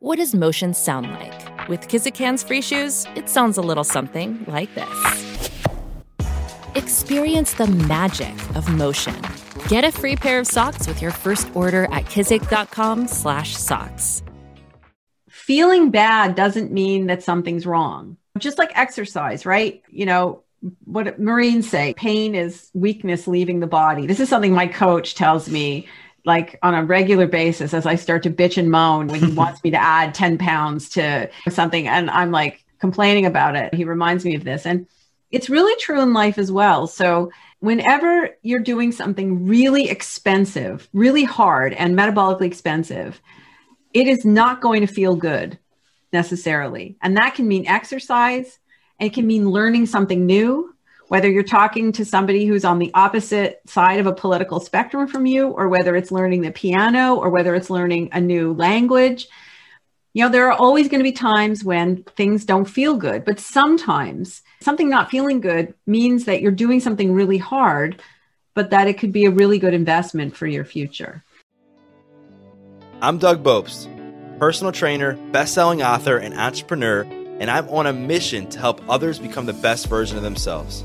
What does motion sound like? With Kizik Hands Free Shoes, it sounds a little something like this. Experience the magic of motion. Get a free pair of socks with your first order at kizik.com/socks. Feeling bad doesn't mean that something's wrong. Just like exercise, right? You know, what Marines say, pain is weakness leaving the body. This is something my coach tells me, like on a regular basis, as I start to bitch and moan when he wants me to add 10 pounds to something. And I'm like complaining about it. He reminds me of this. And it's really true in life as well. So whenever you're doing something really expensive, really hard and metabolically expensive, it is not going to feel good necessarily. And that can mean exercise. And it can mean learning something new, whether you're talking to somebody who's on the opposite side of a political spectrum from you, or whether it's learning the piano, or whether it's learning a new language. You know, there are always going to be times when things don't feel good, but sometimes something not feeling good means that you're doing something really hard, but that it could be a really good investment for your future. I'm Doug Bopst, personal trainer, best-selling author, and entrepreneur, and I'm on a mission to help others become the best version of themselves.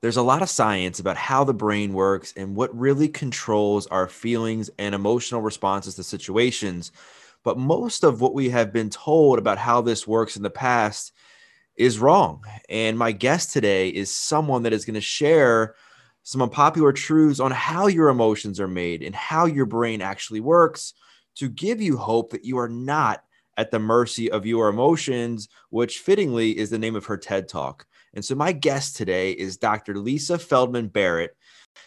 There's a lot of science about how the brain works and what really controls our feelings and emotional responses to situations. But most of what we have been told about how this works in the past is wrong. And my guest today is someone that is going to share some unpopular truths on how your emotions are made and how your brain actually works to give you hope that you are not at the mercy of your emotions, which fittingly is the name of her TED Talk. And so my guest today is Dr. Lisa Feldman Barrett.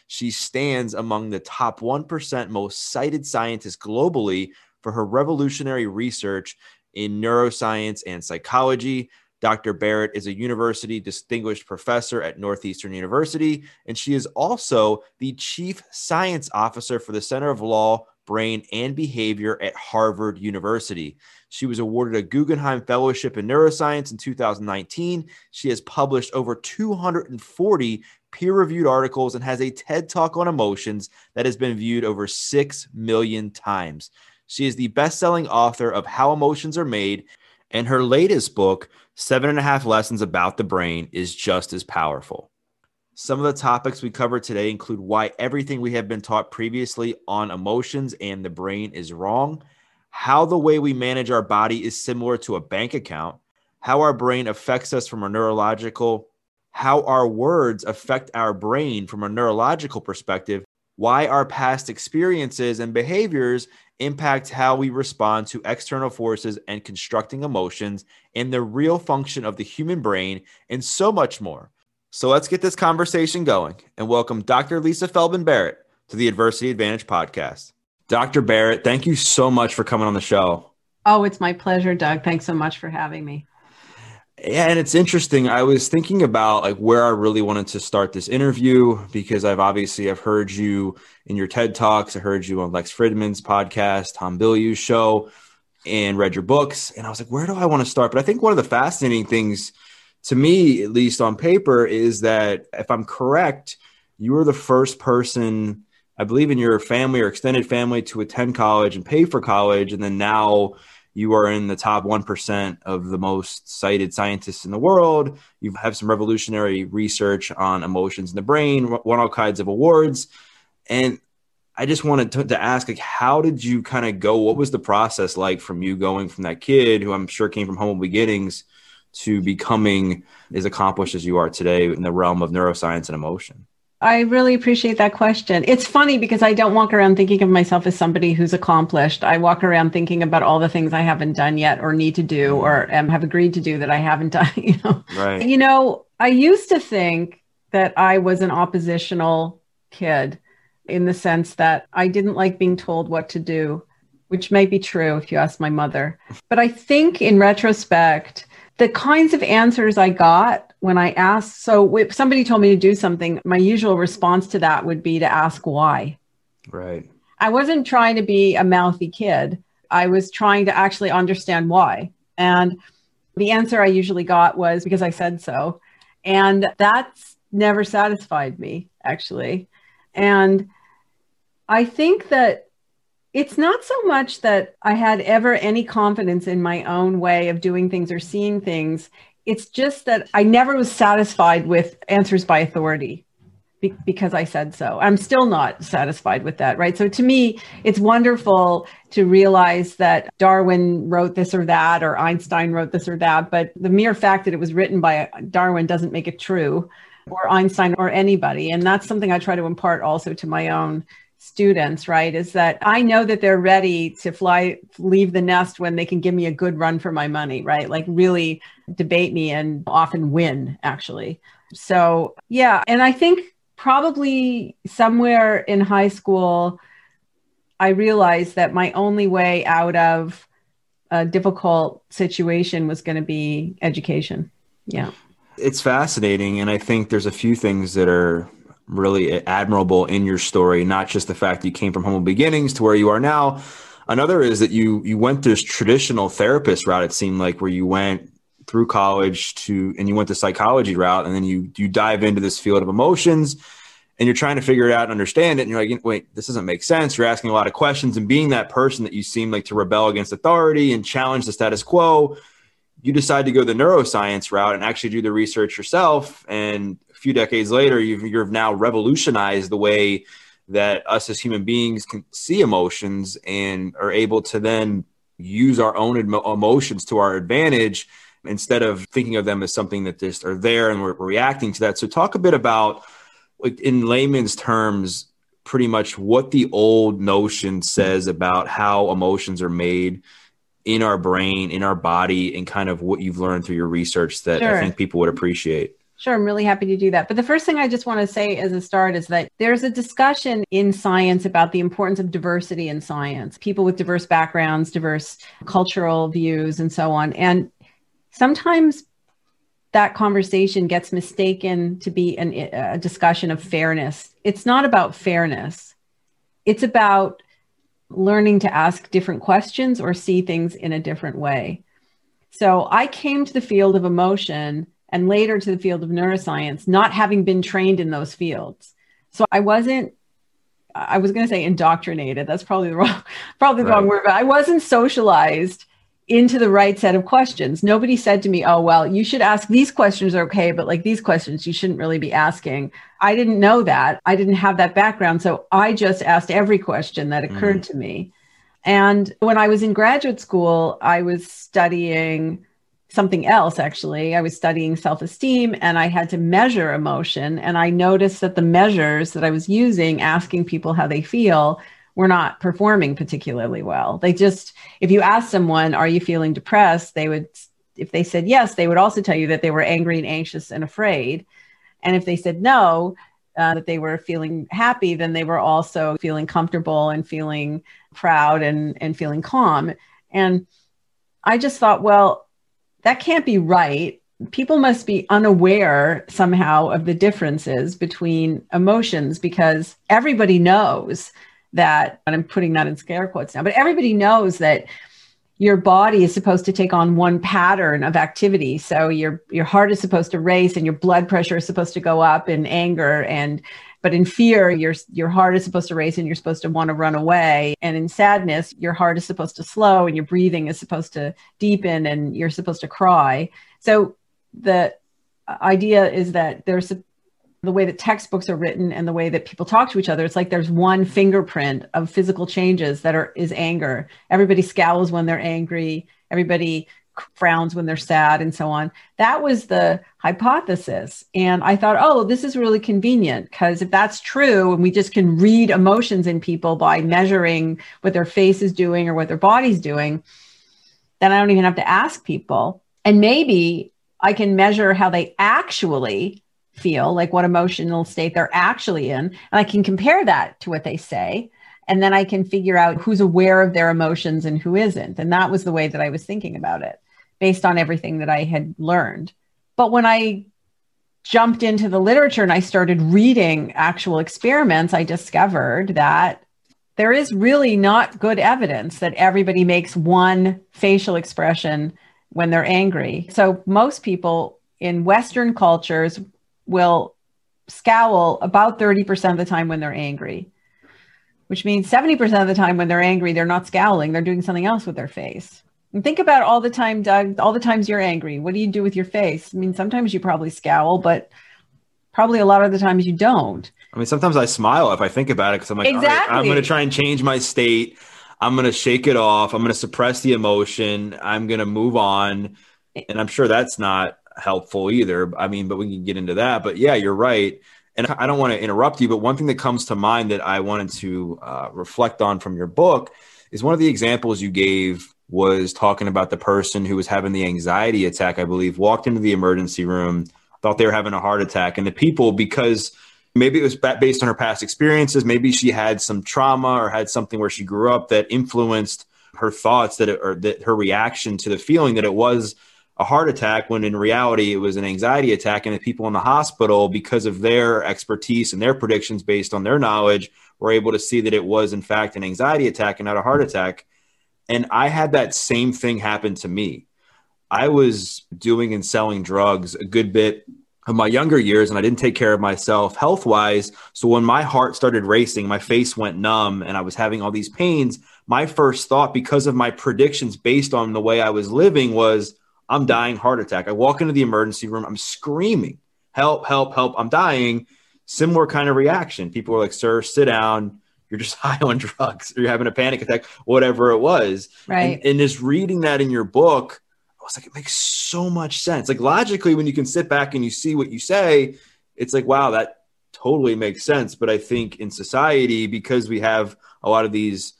She stands among the top 1% most cited scientists globally for her revolutionary research in neuroscience and psychology. Dr. Barrett is a university distinguished professor at Northeastern University, and she is also the chief science officer for the Center of Law, Brain and Behavior at Harvard University. She was awarded a Guggenheim Fellowship in Neuroscience in 2019. She has published over 240 peer-reviewed articles and has a TED Talk on emotions that has been viewed over 6 million times. She is the best-selling author of How Emotions Are Made, and her latest book, 7.5 Lessons About the Brain, is just as powerful. Some of the topics we cover today include why everything we have been taught previously on emotions and the brain is wrong, how the way we manage our body is similar to a bank account, how our brain affects us from a neurological, how our words affect our brain from a neurological perspective, why our past experiences and behaviors impact how we respond to external forces and constructing emotions, and the real function of the human brain, and so much more. So let's get this conversation going and welcome Dr. Lisa Feldman Barrett to the Adversity Advantage podcast. Dr. Barrett, thank you so much for coming on the show. Oh, it's my pleasure, Doug. Thanks so much for having me. Yeah, and it's interesting. I was thinking about like where I really wanted to start this interview, because I've heard you in your TED Talks. I heard you on Lex Fridman's podcast, Tom Bilyeu's show, and read your books. And I was like, where do I want to start? But I think one of the fascinating things to me, at least on paper, is that if I'm correct, you were the first person, I believe, in your family or extended family to attend college and pay for college. And then now you are in the top 1% of the most cited scientists in the world. You have some revolutionary research on emotions in the brain, won all kinds of awards. And I just wanted to ask, like, how did you kind of go? What was the process like from you going from that kid who I'm sure came from humble beginnings to becoming as accomplished as you are today in the realm of neuroscience and emotion? I really appreciate that question. It's funny because I don't walk around thinking of myself as somebody who's accomplished. I walk around thinking about all the things I haven't done yet or need to do or have agreed to do that I haven't done. You know? Right. You know, I used to think that I was an oppositional kid in the sense that I didn't like being told what to do, which may be true if you ask my mother. But I think in retrospect, the kinds of answers I got when I asked, so if somebody told me to do something, my usual response to that would be to ask why. Right. I wasn't trying to be a mouthy kid. I was trying to actually understand why. And the answer I usually got was because I said so. And that's never satisfied me, actually. And I think that it's not so much that I had ever any confidence in my own way of doing things or seeing things. It's just that I never was satisfied with answers by authority because I said so. I'm still not satisfied with that, right? So to me, it's wonderful to realize that Darwin wrote this or that, or Einstein wrote this or that, but the mere fact that it was written by Darwin doesn't make it true, or Einstein or anybody. And that's something I try to impart also to my own students, right? Is that I know that they're ready to leave the nest when they can give me a good run for my money, right? Like really debate me and often win, actually. So yeah, and I think probably somewhere in high school, I realized that my only way out of a difficult situation was going to be education. Yeah. It's fascinating. And I think there's a few things that are really admirable in your story, not just the fact that you came from humble beginnings to where you are now. Another is that you went this traditional therapist route, it seemed like, where you went through college and you went the psychology route, and then you dive into this field of emotions and you're trying to figure it out and understand it. And you're like, wait, this doesn't make sense. You're asking a lot of questions, and being that person that you seem like to rebel against authority and challenge the status quo, you decide to go the neuroscience route and actually do the research yourself. And a few decades later, you've now revolutionized the way that us as human beings can see emotions and are able to then use our own emotions to our advantage, instead of thinking of them as something that just are there and we're reacting to that. So talk a bit about, like, in layman's terms, pretty much what the old notion says about how emotions are made in our brain, in our body, and kind of what you've learned through your research that I think people would appreciate. Sure. I'm really happy to do that. But the first thing I just want to say as a start is that there's a discussion in science about the importance of diversity in science, people with diverse backgrounds, diverse cultural views, and so on. And sometimes that conversation gets mistaken to be a discussion of fairness. It's not about fairness. It's about learning to ask different questions or see things in a different way. So I came to the field of emotion and later to the field of neuroscience, not having been trained in those fields. So I was going to say indoctrinated. That's probably the wrong, wrong word, but I wasn't socialized into the right set of questions. Nobody said to me, oh, well, you should ask these questions are okay, but like these questions you shouldn't really be asking. I didn't know that. I didn't have that background. So I just asked every question that occurred to me. And when I was in graduate school, I was studying something else, actually. I was studying self-esteem, and I had to measure emotion. And I noticed that the measures that I was using, asking people how they feel, were not performing particularly well. They just, if you ask someone, are you feeling depressed? They would, if they said yes, they would also tell you that they were angry and anxious and afraid. And if they said no, that they were feeling happy, then they were also feeling comfortable and feeling proud and feeling calm. And I just thought, well, that can't be right. People must be unaware somehow of the differences between emotions, because everybody knows that, and I'm putting that in scare quotes now, but everybody knows that your body is supposed to take on one pattern of activity. So your heart is supposed to race and your blood pressure is supposed to go up in anger. But in fear, your heart is supposed to race and you're supposed to want to run away. And in sadness, your heart is supposed to slow and your breathing is supposed to deepen and you're supposed to cry. So the idea is that there's the way that textbooks are written and the way that people talk to each other, it's like there's one fingerprint of physical changes that is anger. Everybody scowls when they're angry. Everybody frowns when they're sad, and so on. That was the hypothesis. And I thought, oh, this is really convenient, because if that's true, and we just can read emotions in people by measuring what their face is doing or what their body's doing, then I don't even have to ask people. And maybe I can measure how they actually feel, like what emotional state they're actually in. And I can compare that to what they say. And then I can figure out who's aware of their emotions and who isn't. And that was the way that I was thinking about it. based on everything that I had learned. But when I jumped into the literature and I started reading actual experiments, I discovered that there is really not good evidence that everybody makes one facial expression when they're angry. So most people in Western cultures will scowl about 30% of the time when they're angry, which means 70% of the time when they're angry, they're not scowling, they're doing something else with their face. And think about all the time, Doug, all the times you're angry. What do you do with your face? I mean, sometimes you probably scowl, but probably a lot of the times you don't. I mean, sometimes I smile if I think about it because I'm like, exactly. All right, I'm going to try and change my state. I'm going to shake it off. I'm going to suppress the emotion. I'm going to move on. And I'm sure that's not helpful either. I mean, but we can get into that. But yeah, you're right. And I don't want to interrupt you, but one thing that comes to mind that I wanted to reflect on from your book is one of the examples you gave was talking about the person who was having the anxiety attack, I believe, walked into the emergency room, thought they were having a heart attack. And the people, because maybe it was based on her past experiences, maybe she had some trauma or had something where she grew up that influenced her thoughts that her reaction to the feeling that it was a heart attack when in reality it was an anxiety attack. And the people in the hospital, because of their expertise and their predictions based on their knowledge, were able to see that it was in fact an anxiety attack and not a heart attack. And I had that same thing happen to me. I was doing and selling drugs a good bit of my younger years, and I didn't take care of myself health-wise. So when my heart started racing, my face went numb, and I was having all these pains, my first thought, because of my predictions based on the way I was living, was, I'm dying, heart attack. I walk into the emergency room. I'm screaming, help, help, help. I'm dying. Similar kind of reaction. People are like, sir, sit down. You're just high on drugs. Or you're having a panic attack, whatever it was. Right. And just reading that in your book, I was like, it makes so much sense. Like logically, when you can sit back and you see what you say, it's like, wow, that totally makes sense. But I think in society, because we have a lot of these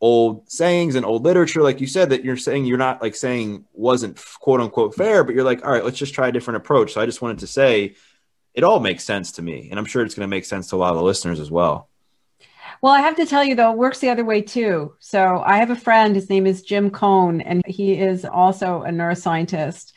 old sayings and old literature, like you said, that you're saying you're not like saying wasn't quote unquote fair, but you're like, all right, let's just try a different approach. So I just wanted to say it all makes sense to me. And I'm sure it's going to make sense to a lot of the listeners as well. Well, I have to tell you though, it works the other way too. So I have a friend, his name is Jim Coan, and he is also a neuroscientist.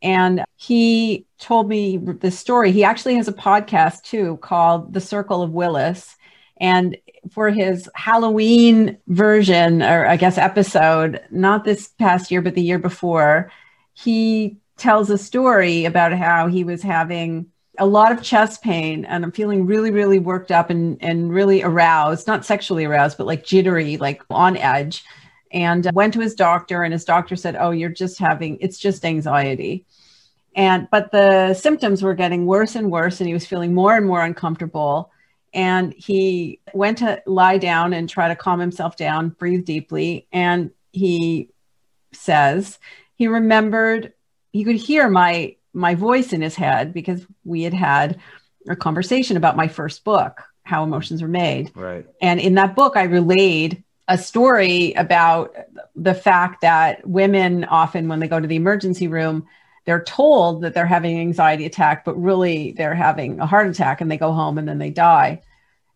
And he told me this story. He actually has a podcast too called The Circle of Willis. And for his Halloween version, or I guess episode, not this past year, but the year before, he tells a story about how he was having a lot of chest pain and I'm feeling really, really worked up and really aroused, not sexually aroused, but like jittery, like on edge, and went to his doctor, and his doctor said, oh, you're just having, it's just anxiety. But the symptoms were getting worse and worse, and he was feeling more and more uncomfortable. And he went to lie down and try to calm himself down, breathe deeply. And he says he remembered he could hear my voice in his head because we had a conversation about my first book, How Emotions Are Made. Right. And in that book, I relayed a story about the fact that women often, when they go to the emergency room, they're told that they're having an anxiety attack, but really they're having a heart attack, and they go home and then they die.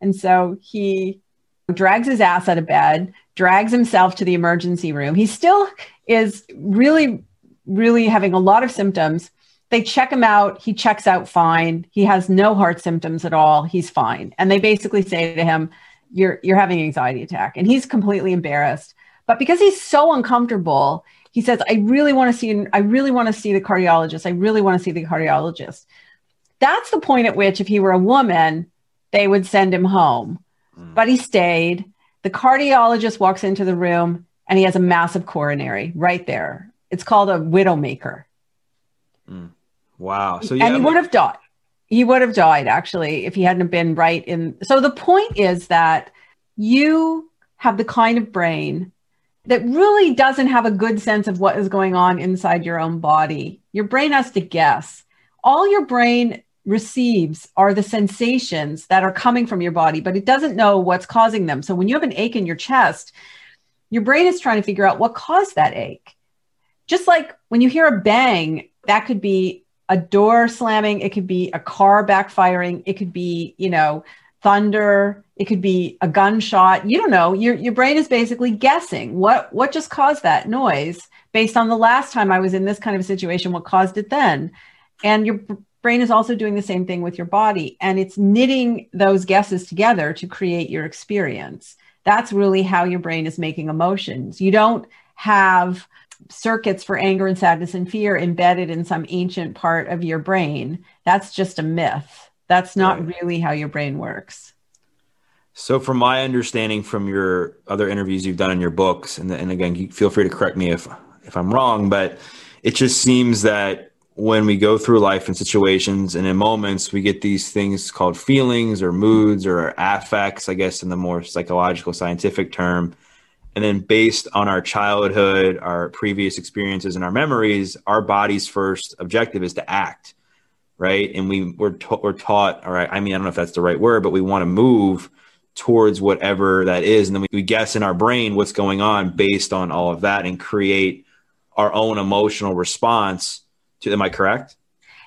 And so he drags his ass out of bed, drags himself to the emergency room. He still is really, really having a lot of symptoms. They check him out. He checks out fine. He has no heart symptoms at all. He's fine. And they basically say to him, you're having an anxiety attack. And he's completely embarrassed. But because he's so uncomfortable, he says, I really want to see the cardiologist. I really want to see the cardiologist. That's the point at which, if he were a woman, they would send him home. Mm. But he stayed. The cardiologist walks into the room and he has a massive coronary right there. It's called a widowmaker. Mm. Wow. So yeah, and he would have died. He would have died, actually, if he hadn't been right in. So the point is that you have the kind of brain that really doesn't have a good sense of what is going on inside your own body. Your brain has to guess. All your brain receives are the sensations that are coming from your body, but it doesn't know what's causing them. So when you have an ache in your chest, your brain is trying to figure out what caused that ache. Just like when you hear a bang, that could be a door slamming. It could be a car backfiring. It could be, thunder, it could be a gunshot. You don't know. Your brain is basically guessing what just caused that noise based on the last time I was in this kind of a situation, what caused it then. And your brain is also doing the same thing with your body, and it's knitting those guesses together to create your experience. That's really how your brain is making emotions. You don't have circuits for anger and sadness and fear embedded in some ancient part of your brain. That's just a myth. That's not really how your brain works. So from my understanding from your other interviews you've done in your books, and again, feel free to correct me if I'm wrong, but it just seems that when we go through life and situations and in moments, we get these things called feelings or moods or affects, I guess, in the more psychological scientific term. And then based on our childhood, our previous experiences and our memories, our body's first objective is to act. Right. And we're taught, all right, I mean, I don't know if that's the right word, but we want to move towards whatever that is. And then we guess in our brain what's going on based on all of that and create our own emotional response to. Am I correct?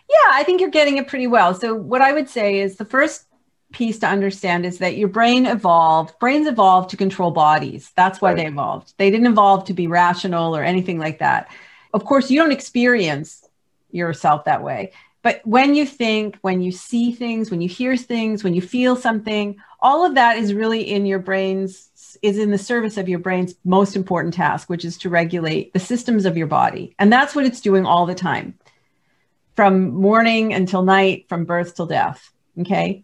Yeah, I think you're getting it pretty well. So what I would say is the first piece to understand is that your brain evolved. Brains evolved to control bodies. That's why they evolved. They didn't evolve to be rational or anything like that. Of course, you don't experience yourself that way. But when you think, when you see things, when you hear things, when you feel something, all of that is really in your brain's, is in the service of your brain's most important task, which is to regulate the systems of your body. And that's what it's doing all the time, from morning until night, from birth till death. Okay.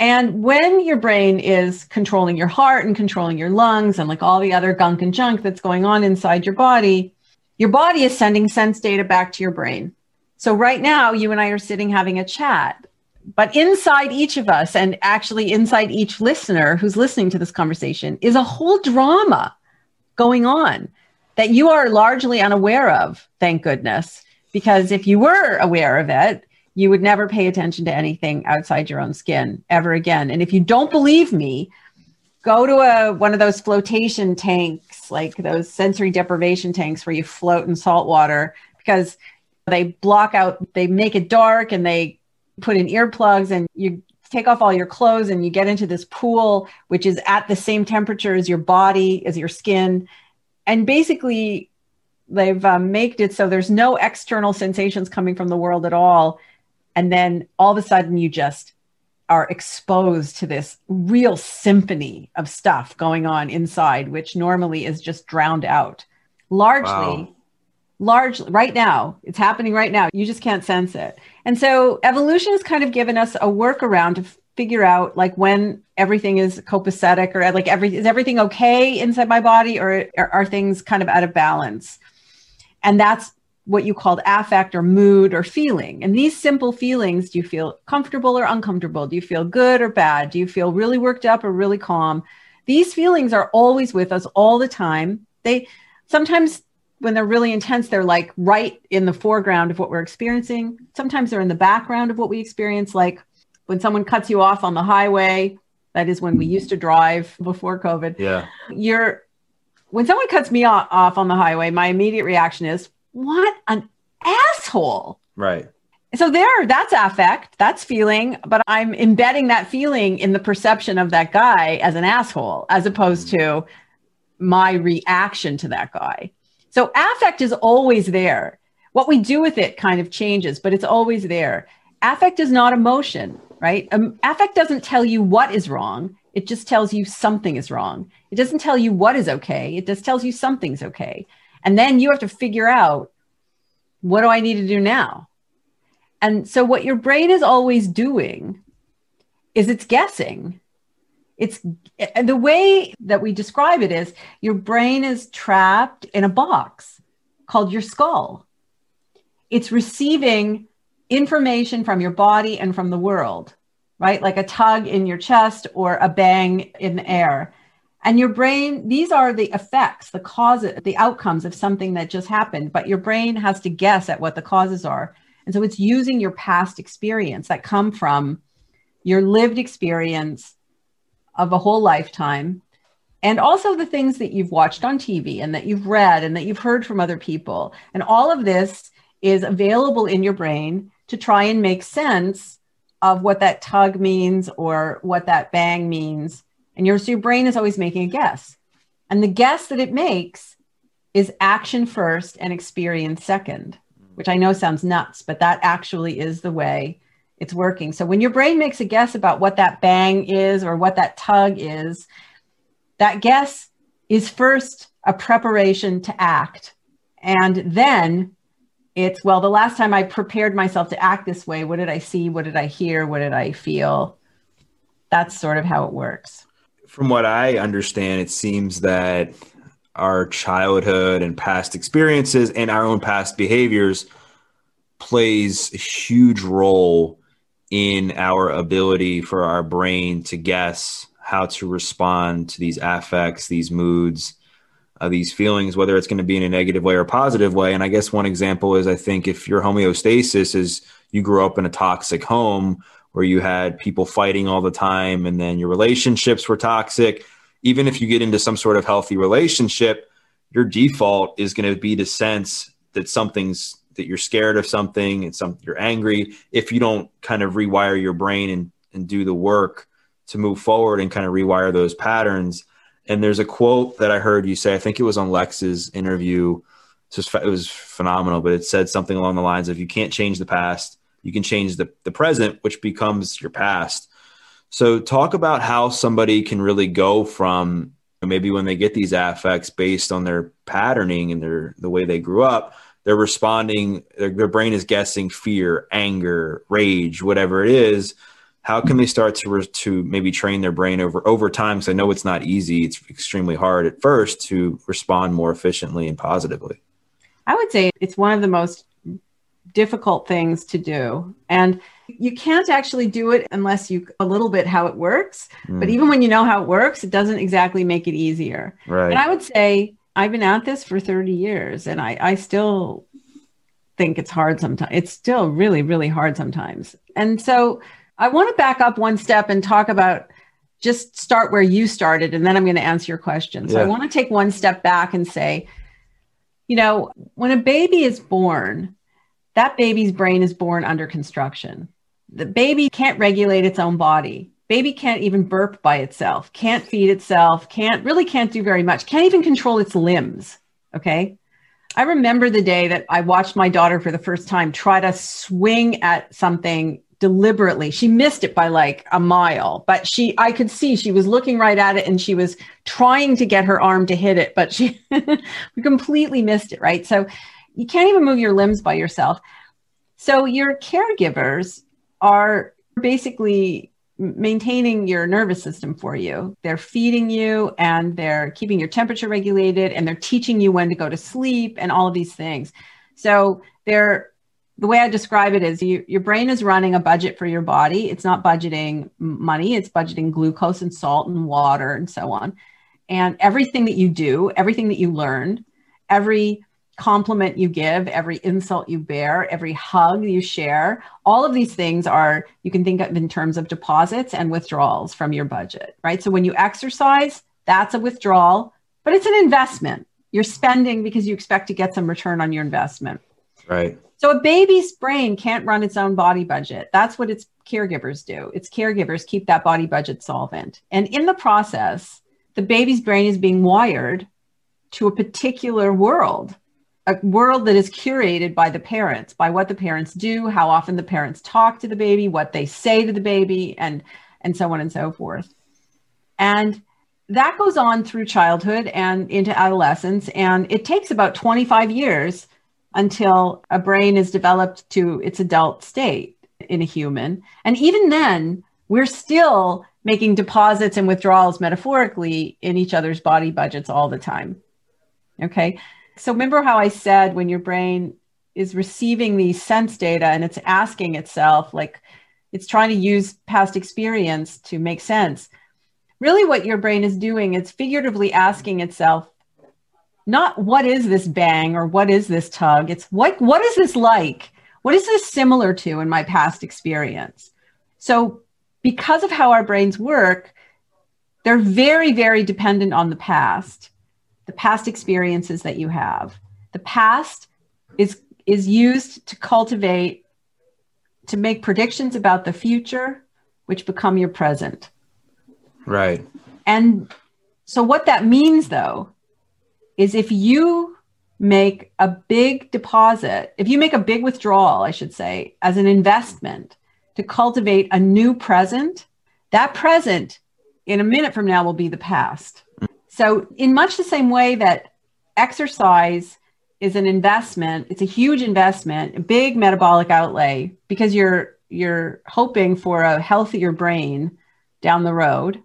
And when your brain is controlling your heart and controlling your lungs and like all the other gunk and junk that's going on inside your body is sending sense data back to your brain. So right now, you and I are sitting having a chat, but inside each of us, and actually inside each listener who's listening to this conversation, is a whole drama going on that you are largely unaware of, thank goodness, because if you were aware of it, you would never pay attention to anything outside your own skin ever again. And if you don't believe me, go to one of those flotation tanks, like those sensory deprivation tanks where you float in salt water, because they block out, they make it dark and they put in earplugs and you take off all your clothes and you get into this pool, which is at the same temperature as your body, as your skin. And basically they've made it so there's no external sensations coming from the world at all. And then all of a sudden you just are exposed to this real symphony of stuff going on inside, which normally is just drowned out. Largely, right now, it's happening right now. You just can't sense it. And so evolution has kind of given us a workaround to figure out like when everything is copacetic or like is everything okay inside my body or are things kind of out of balance? And that's what you called affect or mood or feeling. And these simple feelings, do you feel comfortable or uncomfortable? Do you feel good or bad? Do you feel really worked up or really calm? These feelings are always with us all the time. They sometimes, when they're really intense, they're like right in the foreground of what we're experiencing. Sometimes they're in the background of what we experience. Like when someone cuts you off on the highway, that is when we used to drive before COVID. Yeah. When someone cuts me off on the highway, my immediate reaction is, what an asshole. Right. So that's affect, that's feeling, but I'm embedding that feeling in the perception of that guy as an asshole, as opposed to my reaction to that guy. So affect is always there. What we do with it kind of changes, but it's always there. Affect is not emotion, right? Affect doesn't tell you what is wrong. It just tells you something is wrong. It doesn't tell you what is okay. It just tells you something's okay. And then you have to figure out, what do I need to do now? And so what your brain is always doing is it's guessing. It's the way that we describe it is your brain is trapped in a box called your skull. It's receiving information from your body and from the world, right? Like a tug in your chest or a bang in the air. And your brain, these are the effects, the causes, the outcomes of something that just happened, but your brain has to guess at what the causes are. And so it's using your past experience that come from your lived experience of a whole lifetime, and also the things that you've watched on TV and that you've read and that you've heard from other people. And all of this is available in your brain to try and make sense of what that tug means or what that bang means. And your brain is always making a guess. And the guess that it makes is action first and experience second, which I know sounds nuts, but that actually is the way it's working. So when your brain makes a guess about what that bang is or what that tug is, that guess is first a preparation to act. And then it's, well, the last time I prepared myself to act this way, what did I see? What did I hear? What did I feel? That's sort of how it works. From what I understand, it seems that our childhood and past experiences and our own past behaviors plays a huge role in our ability for our brain to guess how to respond to these affects, these moods, these feelings, whether it's going to be in a negative way or a positive way. And I guess one example is, I think if your homeostasis is you grew up in a toxic home where you had people fighting all the time and then your relationships were toxic, even if you get into some sort of healthy relationship, your default is going to be to sense that something's, that you're scared of something and you're angry. If you don't kind of rewire your brain and do the work to move forward and kind of rewire those patterns. And there's a quote that I heard you say, I think it was on Lex's interview. It was phenomenal, but it said something along the lines of, you can't change the past. You can change the present, which becomes your past. So talk about how somebody can really go from maybe when they get these affects based on their patterning and the way they grew up, they're responding, their brain is guessing fear, anger, rage, whatever it is. How can they start to maybe train their brain over time? Because I know it's not easy. It's extremely hard at first to respond more efficiently and positively. I would say it's one of the most difficult things to do. And you can't actually do it unless you a little bit how it works. Mm. But even when you know how it works, it doesn't exactly make it easier. Right. And I would say I've been at this for 30 years and I still think it's hard sometimes. It's still really, really hard sometimes. And so I want to back up one step and talk about, just start where you started, and then I'm going to answer your question. So yeah. I want to take one step back and say, you know, when a baby is born, that baby's brain is born under construction. The baby can't regulate its own body. Baby can't even burp by itself, can't feed itself, can't do very much, can't even control its limbs, okay? I remember the day that I watched my daughter for the first time try to swing at something deliberately. She missed it by like a mile, but I could see she was looking right at it and she was trying to get her arm to hit it, but she completely missed it, right? So you can't even move your limbs by yourself. So your caregivers are basically maintaining your nervous system for you. They're feeding you and they're keeping your temperature regulated and they're teaching you when to go to sleep and all of these things. So the way I describe it is your brain is running a budget for your body. It's not budgeting money. It's budgeting glucose and salt and water and so on. And everything that you do, everything that you learn, every compliment you give, every insult you bear, every hug you share, all of these things are, you can think of in terms of deposits and withdrawals from your budget, right? So when you exercise, that's a withdrawal, but it's an investment. You're spending because you expect to get some return on your investment. Right. So a baby's brain can't run its own body budget. That's what its caregivers do. Its caregivers keep that body budget solvent. And in the process, the baby's brain is being wired to a particular world. A world that is curated by the parents, by what the parents do, how often the parents talk to the baby, what they say to the baby, and so on and so forth. And that goes on through childhood and into adolescence. And it takes about 25 years until a brain is developed to its adult state in a human. And even then, we're still making deposits and withdrawals metaphorically in each other's body budgets all the time. Okay. So remember how I said when your brain is receiving these sense data and it's asking itself, like it's trying to use past experience to make sense. Really what your brain is doing, it's figuratively asking itself, not what is this bang or what is this tug? It's what is this like? What is this similar to in my past experience? So because of how our brains work, they're very, very dependent on the past experiences that you have. The past is used to cultivate to make predictions about the future, which become your present. Right. And so what that means, though, is if you make a big deposit, if you make a big withdrawal, I should say, as an investment to cultivate a new present, that present in a minute from now will be the past. So in much the same way that exercise is an investment, it's a huge investment, a big metabolic outlay, because you're hoping for a healthier brain down the road.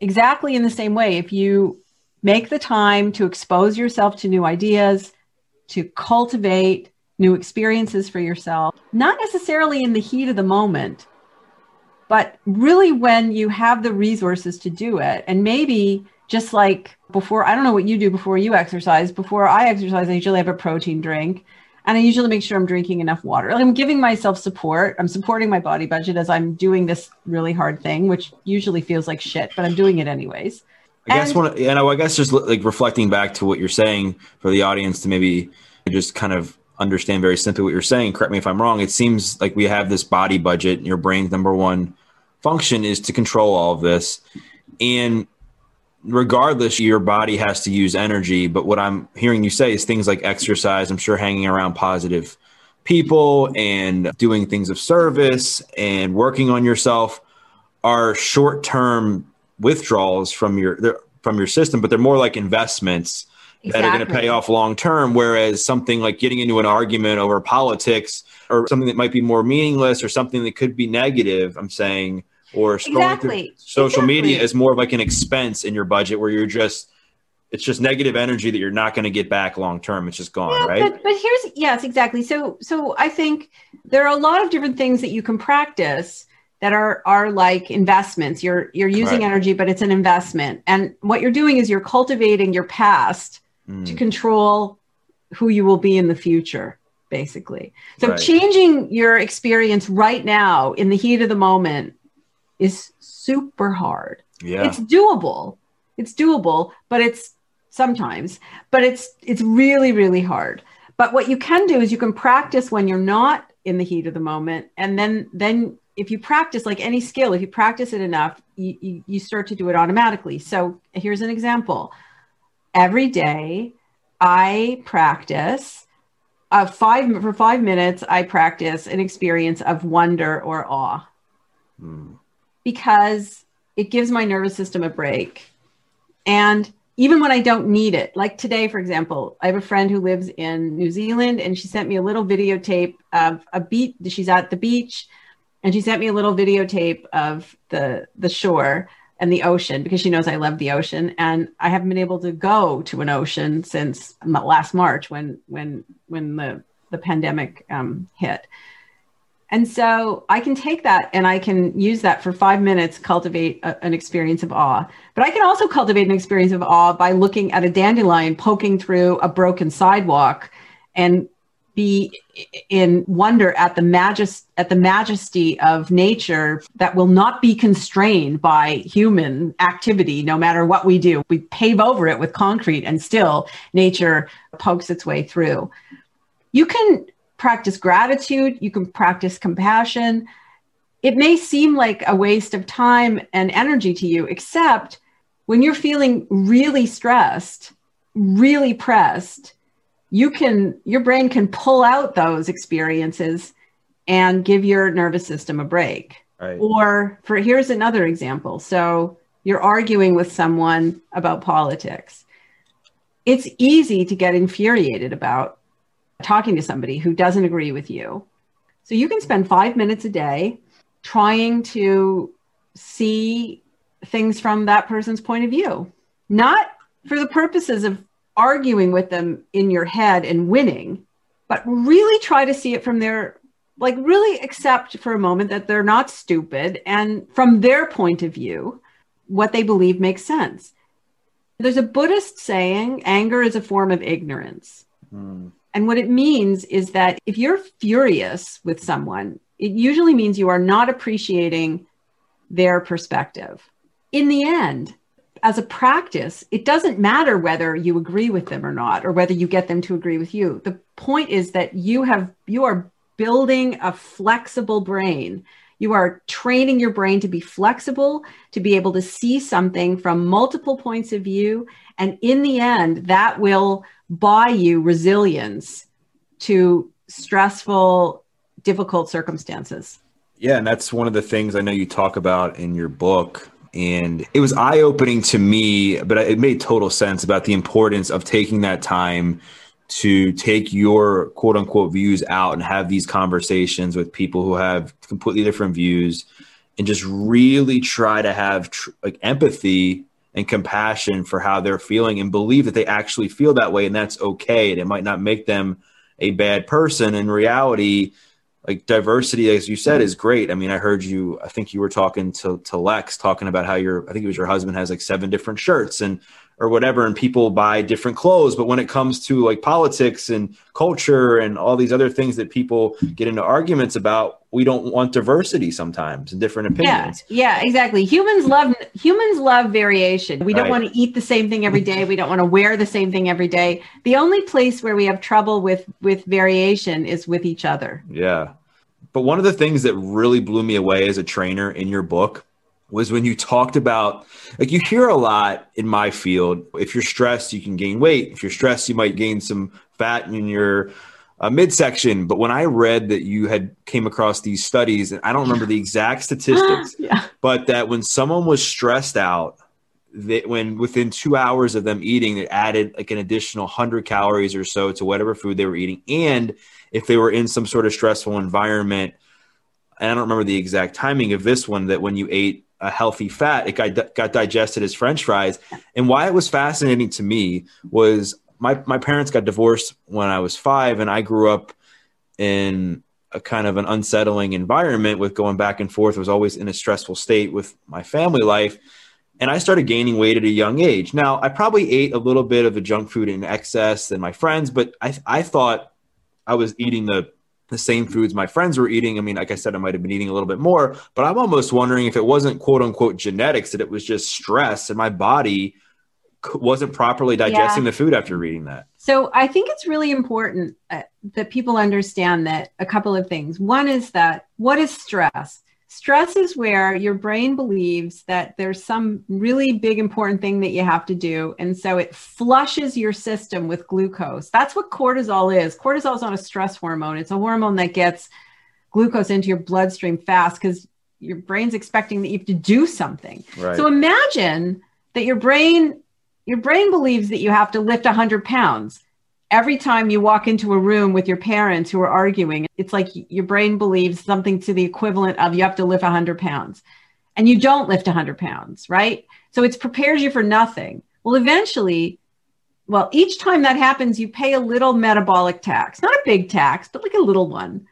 Exactly in the same way, if you make the time to expose yourself to new ideas, to cultivate new experiences for yourself, not necessarily in the heat of the moment, but really when you have the resources to do it. And maybe just like before, I don't know what you do before you exercise. Before I exercise, I usually have a protein drink, and I usually make sure I'm drinking enough water. I'm giving myself support. I'm supporting my body budget as I'm doing this really hard thing, which usually feels like shit, but I'm doing it anyways. I guess just like reflecting back to what you're saying for the audience to maybe just kind of understand very simply what you're saying. Correct me if I'm wrong. It seems like we have this body budget, and your brain's number one function is to control all of this. And regardless, your body has to use energy. But what I'm hearing you say is things like exercise, I'm sure hanging around positive people and doing things of service and working on yourself are short-term withdrawals from your system, but they're more like investments that are going to pay off long-term. Whereas something like getting into an argument over politics or something that might be more meaningless or something that could be negative, I'm saying, or scrolling through social media is more of like an expense in your budget where it's just negative energy that you're not going to get back long-term. It's just gone, right? But yes, exactly. So I think there are a lot of different things that you can practice that are like investments. You're using energy, but it's an investment. And what you're doing is you're cultivating your past to control who you will be in the future, basically. So changing your experience right now in the heat of the moment is super hard. Yeah. It's doable, but it's really, really hard. But what you can do is you can practice when you're not in the heat of the moment. And then if you practice, like any skill, if you practice it enough, you start to do it automatically. So here's an example. Every day I practice for 5 minutes. I practice an experience of wonder or awe. Because it gives my nervous system a break. And even when I don't need it, like today, for example, I have a friend who lives in New Zealand, and she sent me a little videotape of a beach. She's at the beach, and she sent me a little videotape of the shore and the ocean, because she knows I love the ocean. And I haven't been able to go to an ocean since last March when the pandemic hit. And so I can take that and I can use that for 5 minutes, cultivate an experience of awe. But I can also cultivate an experience of awe by looking at a dandelion poking through a broken sidewalk and be in wonder at the majesty of nature that will not be constrained by human activity, no matter what we do. We pave over it with concrete and still nature pokes its way through. You can practice gratitude, you can practice compassion. It may seem like a waste of time and energy to you, except when you're feeling really stressed, really pressed, your brain can pull out those experiences and give your nervous system a break. Right. Here's another example. So you're arguing with someone about politics. It's easy to get infuriated about talking to somebody who doesn't agree with you. So you can spend 5 minutes a day trying to see things from that person's point of view, not for the purposes of arguing with them in your head and winning, but really try to see it from really accept for a moment that they're not stupid. And from their point of view, what they believe makes sense. There's a Buddhist saying, anger is a form of ignorance. And what it means is that if you're furious with someone, it usually means you are not appreciating their perspective. In the end, as a practice, it doesn't matter whether you agree with them or not, or whether you get them to agree with you. The point is that you are building a flexible brain. You are training your brain to be flexible, to be able to see something from multiple points of view. And in the end, that will buy you resilience to stressful, difficult circumstances. Yeah, and that's one of the things I know you talk about in your book. And it was eye-opening to me, but it made total sense about the importance of taking that time to take your quote unquote views out and have these conversations with people who have completely different views and just really try to have empathy and compassion for how they're feeling and believe that they actually feel that way. And that's okay. And it might not make them a bad person. In reality, like diversity, as you said, is great. I mean, I heard you, I think you were talking to Lex talking about how your, I think it was your husband has like 7 different shirts and or whatever, and people buy different clothes. But when it comes to like politics and culture and all these other things that people get into arguments about, we don't want diversity sometimes and different opinions. Yeah, exactly. Humans love variation. We don't want to eat the same thing every day. We don't want to wear the same thing every day. The only place where we have trouble with variation is with each other. Yeah. But one of the things that really blew me away as a trainer in your book was when you talked about, like you hear a lot in my field, if you're stressed, you can gain weight. If you're stressed, you might gain some fat in your midsection. But when I read that you had came across these studies, and I don't remember the exact statistics, but that when someone was stressed out, that when within 2 hours of them eating, they added like an additional 100 calories or so to whatever food they were eating. And if they were in some sort of stressful environment, and I don't remember the exact timing of this one, that when you ate a healthy fat, it got digested as French fries. And why it was fascinating to me was my parents got divorced when I was 5, and I grew up in a kind of an unsettling environment with going back and forth. I was always in a stressful state with my family life. And I started gaining weight at a young age. Now, I probably ate a little bit of the junk food in excess than my friends, but I thought I was eating the same foods my friends were eating. I mean, like I said, I might've been eating a little bit more, but I'm almost wondering if it wasn't quote unquote genetics, that it was just stress and my body wasn't properly digesting the food after reading that. So I think it's really important that people understand that a couple of things. One is that what is stress? Stress is where your brain believes that there's some really big important thing that you have to do. And so it flushes your system with glucose. That's what cortisol is. Cortisol is not a stress hormone. It's a hormone that gets glucose into your bloodstream fast because your brain's expecting that you have to do something. Right. So imagine that your brain believes that you have to lift 100 pounds. Every time you walk into a room with your parents who are arguing, it's like your brain believes something to the equivalent of you have to lift 100 pounds and you don't lift 100 pounds, right? So it prepares you for nothing. Well, eventually, each time that happens, you pay a little metabolic tax, not a big tax, but like a little one.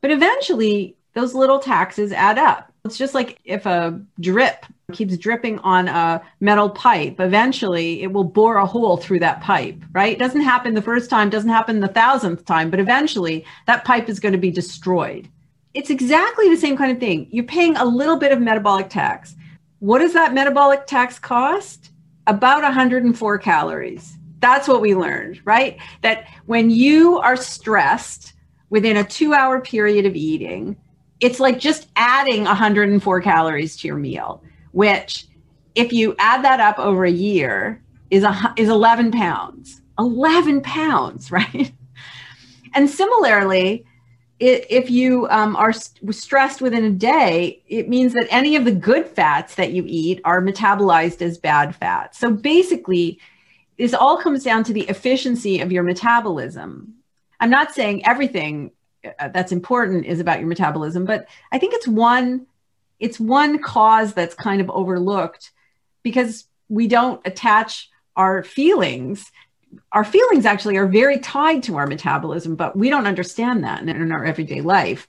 But eventually those little taxes add up. It's just like if a drip keeps dripping on a metal pipe, eventually it will bore a hole through that pipe, right? It doesn't happen the first time, doesn't happen the 1,000th time, but eventually that pipe is going to be destroyed. It's exactly the same kind of thing. You're paying a little bit of metabolic tax. What does that metabolic tax cost? About 104 calories. That's what we learned, right? That when you are stressed within a 2-hour period of eating, it's like just adding 104 calories to your meal, which if you add that up over a year is 11 pounds. 11 pounds, right? And similarly, if you are stressed within a day, it means that any of the good fats that you eat are metabolized as bad fats. So basically, this all comes down to the efficiency of your metabolism. I'm not saying everything that's important is about your metabolism, but I think it's one cause that's kind of overlooked because we don't attach our feelings. Our feelings actually are very tied to our metabolism, but we don't understand that in our everyday life.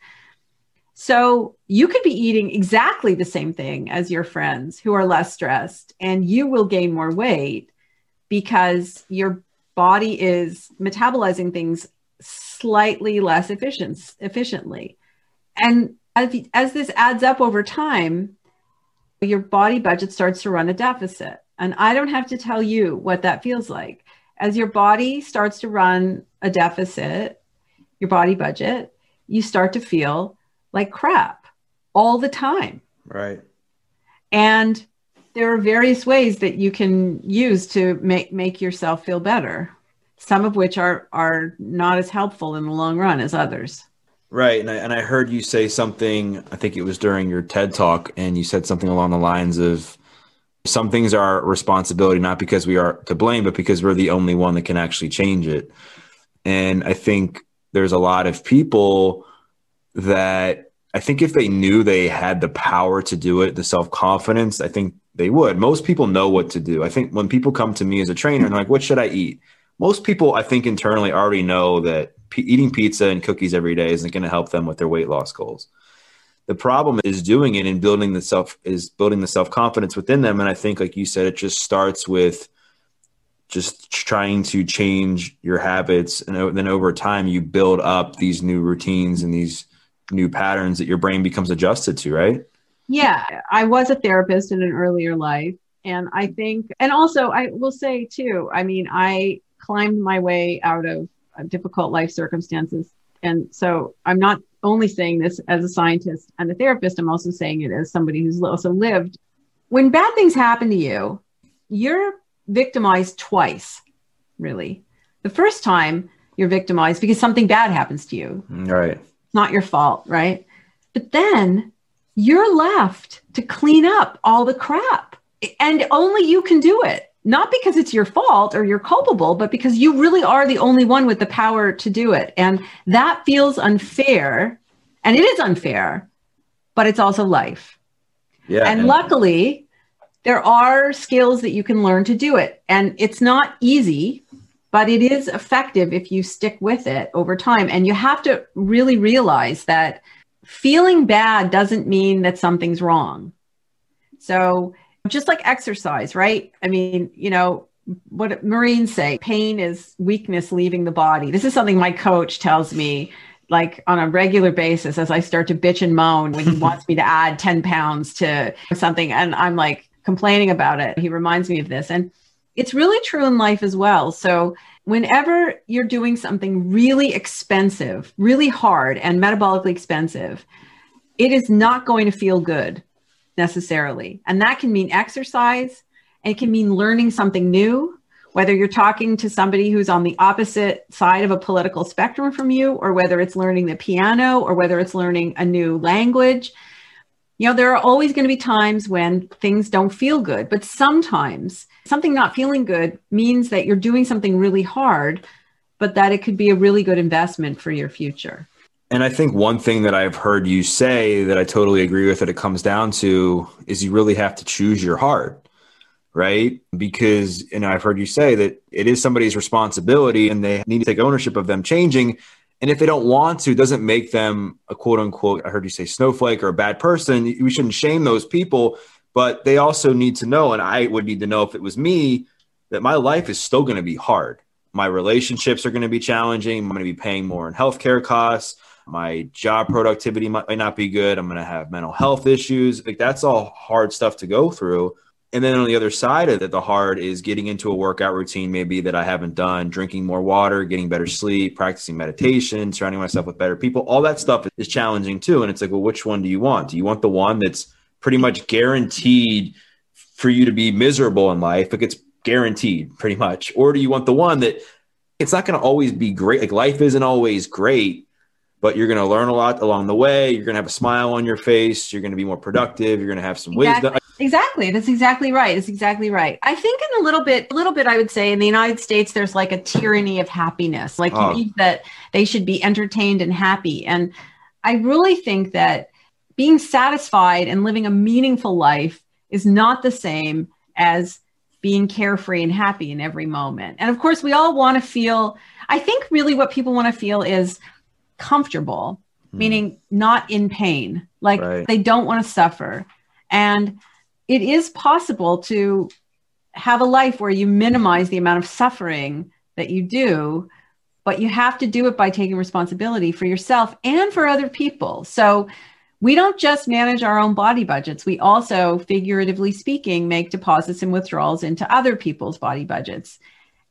So you could be eating exactly the same thing as your friends who are less stressed, and you will gain more weight because your body is metabolizing things slightly less efficiently. And as this adds up over time, your body budget starts to run a deficit. And I don't have to tell you what that feels like. As your body starts to run a deficit, your body budget, you start to feel like crap all the time. Right. And there are various ways that you can use to make yourself feel better, some of which are not as helpful in the long run as others. Right. And I heard you say something, I think it was during your TED talk, and you said something along the lines of, some things are our responsibility, not because we are to blame, but because we're the only one that can actually change it. And I think there's a lot of people that I think if they knew they had the power to do it, the self-confidence, I think they would. Most people know what to do. I think when people come to me as a trainer and they're like, what should I eat? Most people, I think, internally already know that eating pizza and cookies every day isn't going to help them with their weight loss goals. The problem is doing it and building the self-confidence within them. And I think, like you said, it just starts with just trying to change your habits. And then over time, you build up these new routines and these new patterns that your brain becomes adjusted to, right? Yeah. I was a therapist in an earlier life. And I think, and also I will say too, I mean, I climbed my way out of difficult life circumstances. And so I'm not only saying this as a scientist and a therapist, I'm also saying it as somebody who's also lived. When bad things happen to you, you're victimized twice, really. The first time you're victimized because something bad happens to you. Right. It's not your fault, right? But then you're left to clean up all the crap. And only you can do it. Not because it's your fault or you're culpable, but because you really are the only one with the power to do it. And that feels unfair. And it is unfair, but it's also life. Yeah. And luckily, there are skills that you can learn to do it. And it's not easy, but it is effective if you stick with it over time. And you have to really realize that feeling bad doesn't mean that something's wrong. So just like exercise, right? I mean, you know, what Marines say, pain is weakness leaving the body. This is something my coach tells me, like, on a regular basis, as I start to bitch and moan when he wants me to add 10 pounds to something. And I'm like complaining about it. He reminds me of this. And it's really true in life as well. So whenever you're doing something really expensive, really hard and metabolically expensive, it is not going to feel good necessarily. And that can mean exercise, and it can mean learning something new, whether you're talking to somebody who's on the opposite side of a political spectrum from you, or whether it's learning the piano, or whether it's learning a new language. You know, there are always going to be times when things don't feel good, but sometimes something not feeling good means that you're doing something really hard, but that it could be a really good investment for your future. And I think one thing that I've heard you say that I totally agree with that it comes down to is you really have to choose your heart, right? Because, and I've heard you say that it is somebody's responsibility and they need to take ownership of them changing. And if they don't want to, it doesn't make them a quote unquote, I heard you say snowflake or a bad person. We shouldn't shame those people, but they also need to know, and I would need to know if it was me, that my life is still going to be hard. My relationships are going to be challenging. I'm going to be paying more in healthcare costs. My job productivity might not be good. I'm going to have mental health issues. Like, that's all hard stuff to go through. And then on the other side of that, the hard is getting into a workout routine, maybe that I haven't done, drinking more water, getting better sleep, practicing meditation, surrounding myself with better people. All that stuff is challenging too. And it's like, well, which one do you want? Do you want the one that's pretty much guaranteed for you to be miserable in life? Like, it's guaranteed pretty much. Or do you want the one that it's not going to always be great? Like, life isn't always great, but you're going to learn a lot along the way. You're going to have a smile on your face. You're going to be more productive. You're going to have some wisdom. Exactly. That's exactly right. It's exactly right. I think in a little bit, I would say in the United States, there's like a tyranny of happiness. Like, you think that they should be entertained and happy. And I really think that being satisfied and living a meaningful life is not the same as being carefree and happy in every moment. And of course, we all want to feel, I think really what people want to feel is comfortable, meaning not in pain, like they don't want to suffer. And it is possible to have a life where you minimize the amount of suffering that you do, but you have to do it by taking responsibility for yourself and for other people. So we don't just manage our own body budgets. We also, figuratively speaking, make deposits and withdrawals into other people's body budgets.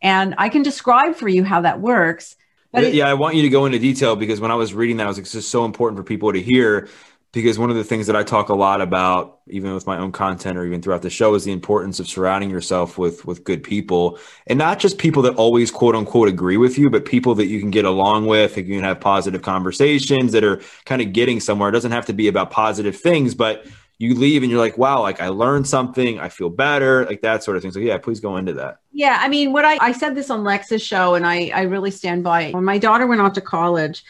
And I can describe for you how that works. Yeah, I want you to go into detail, because when I was reading that, I was like, it's just so important for people to hear, because one of the things that I talk a lot about, even with my own content or even throughout the show, is the importance of surrounding yourself with good people, and not just people that always quote unquote agree with you, but people that you can get along with, that you can have positive conversations, that are kind of getting somewhere. It doesn't have to be about positive things, but you leave and you're like, wow, like I learned something, I feel better, like that sort of thing. So yeah, please go into that. Yeah. I mean, what I said this on Lex's show, and I really stand by it. When my daughter went off to college,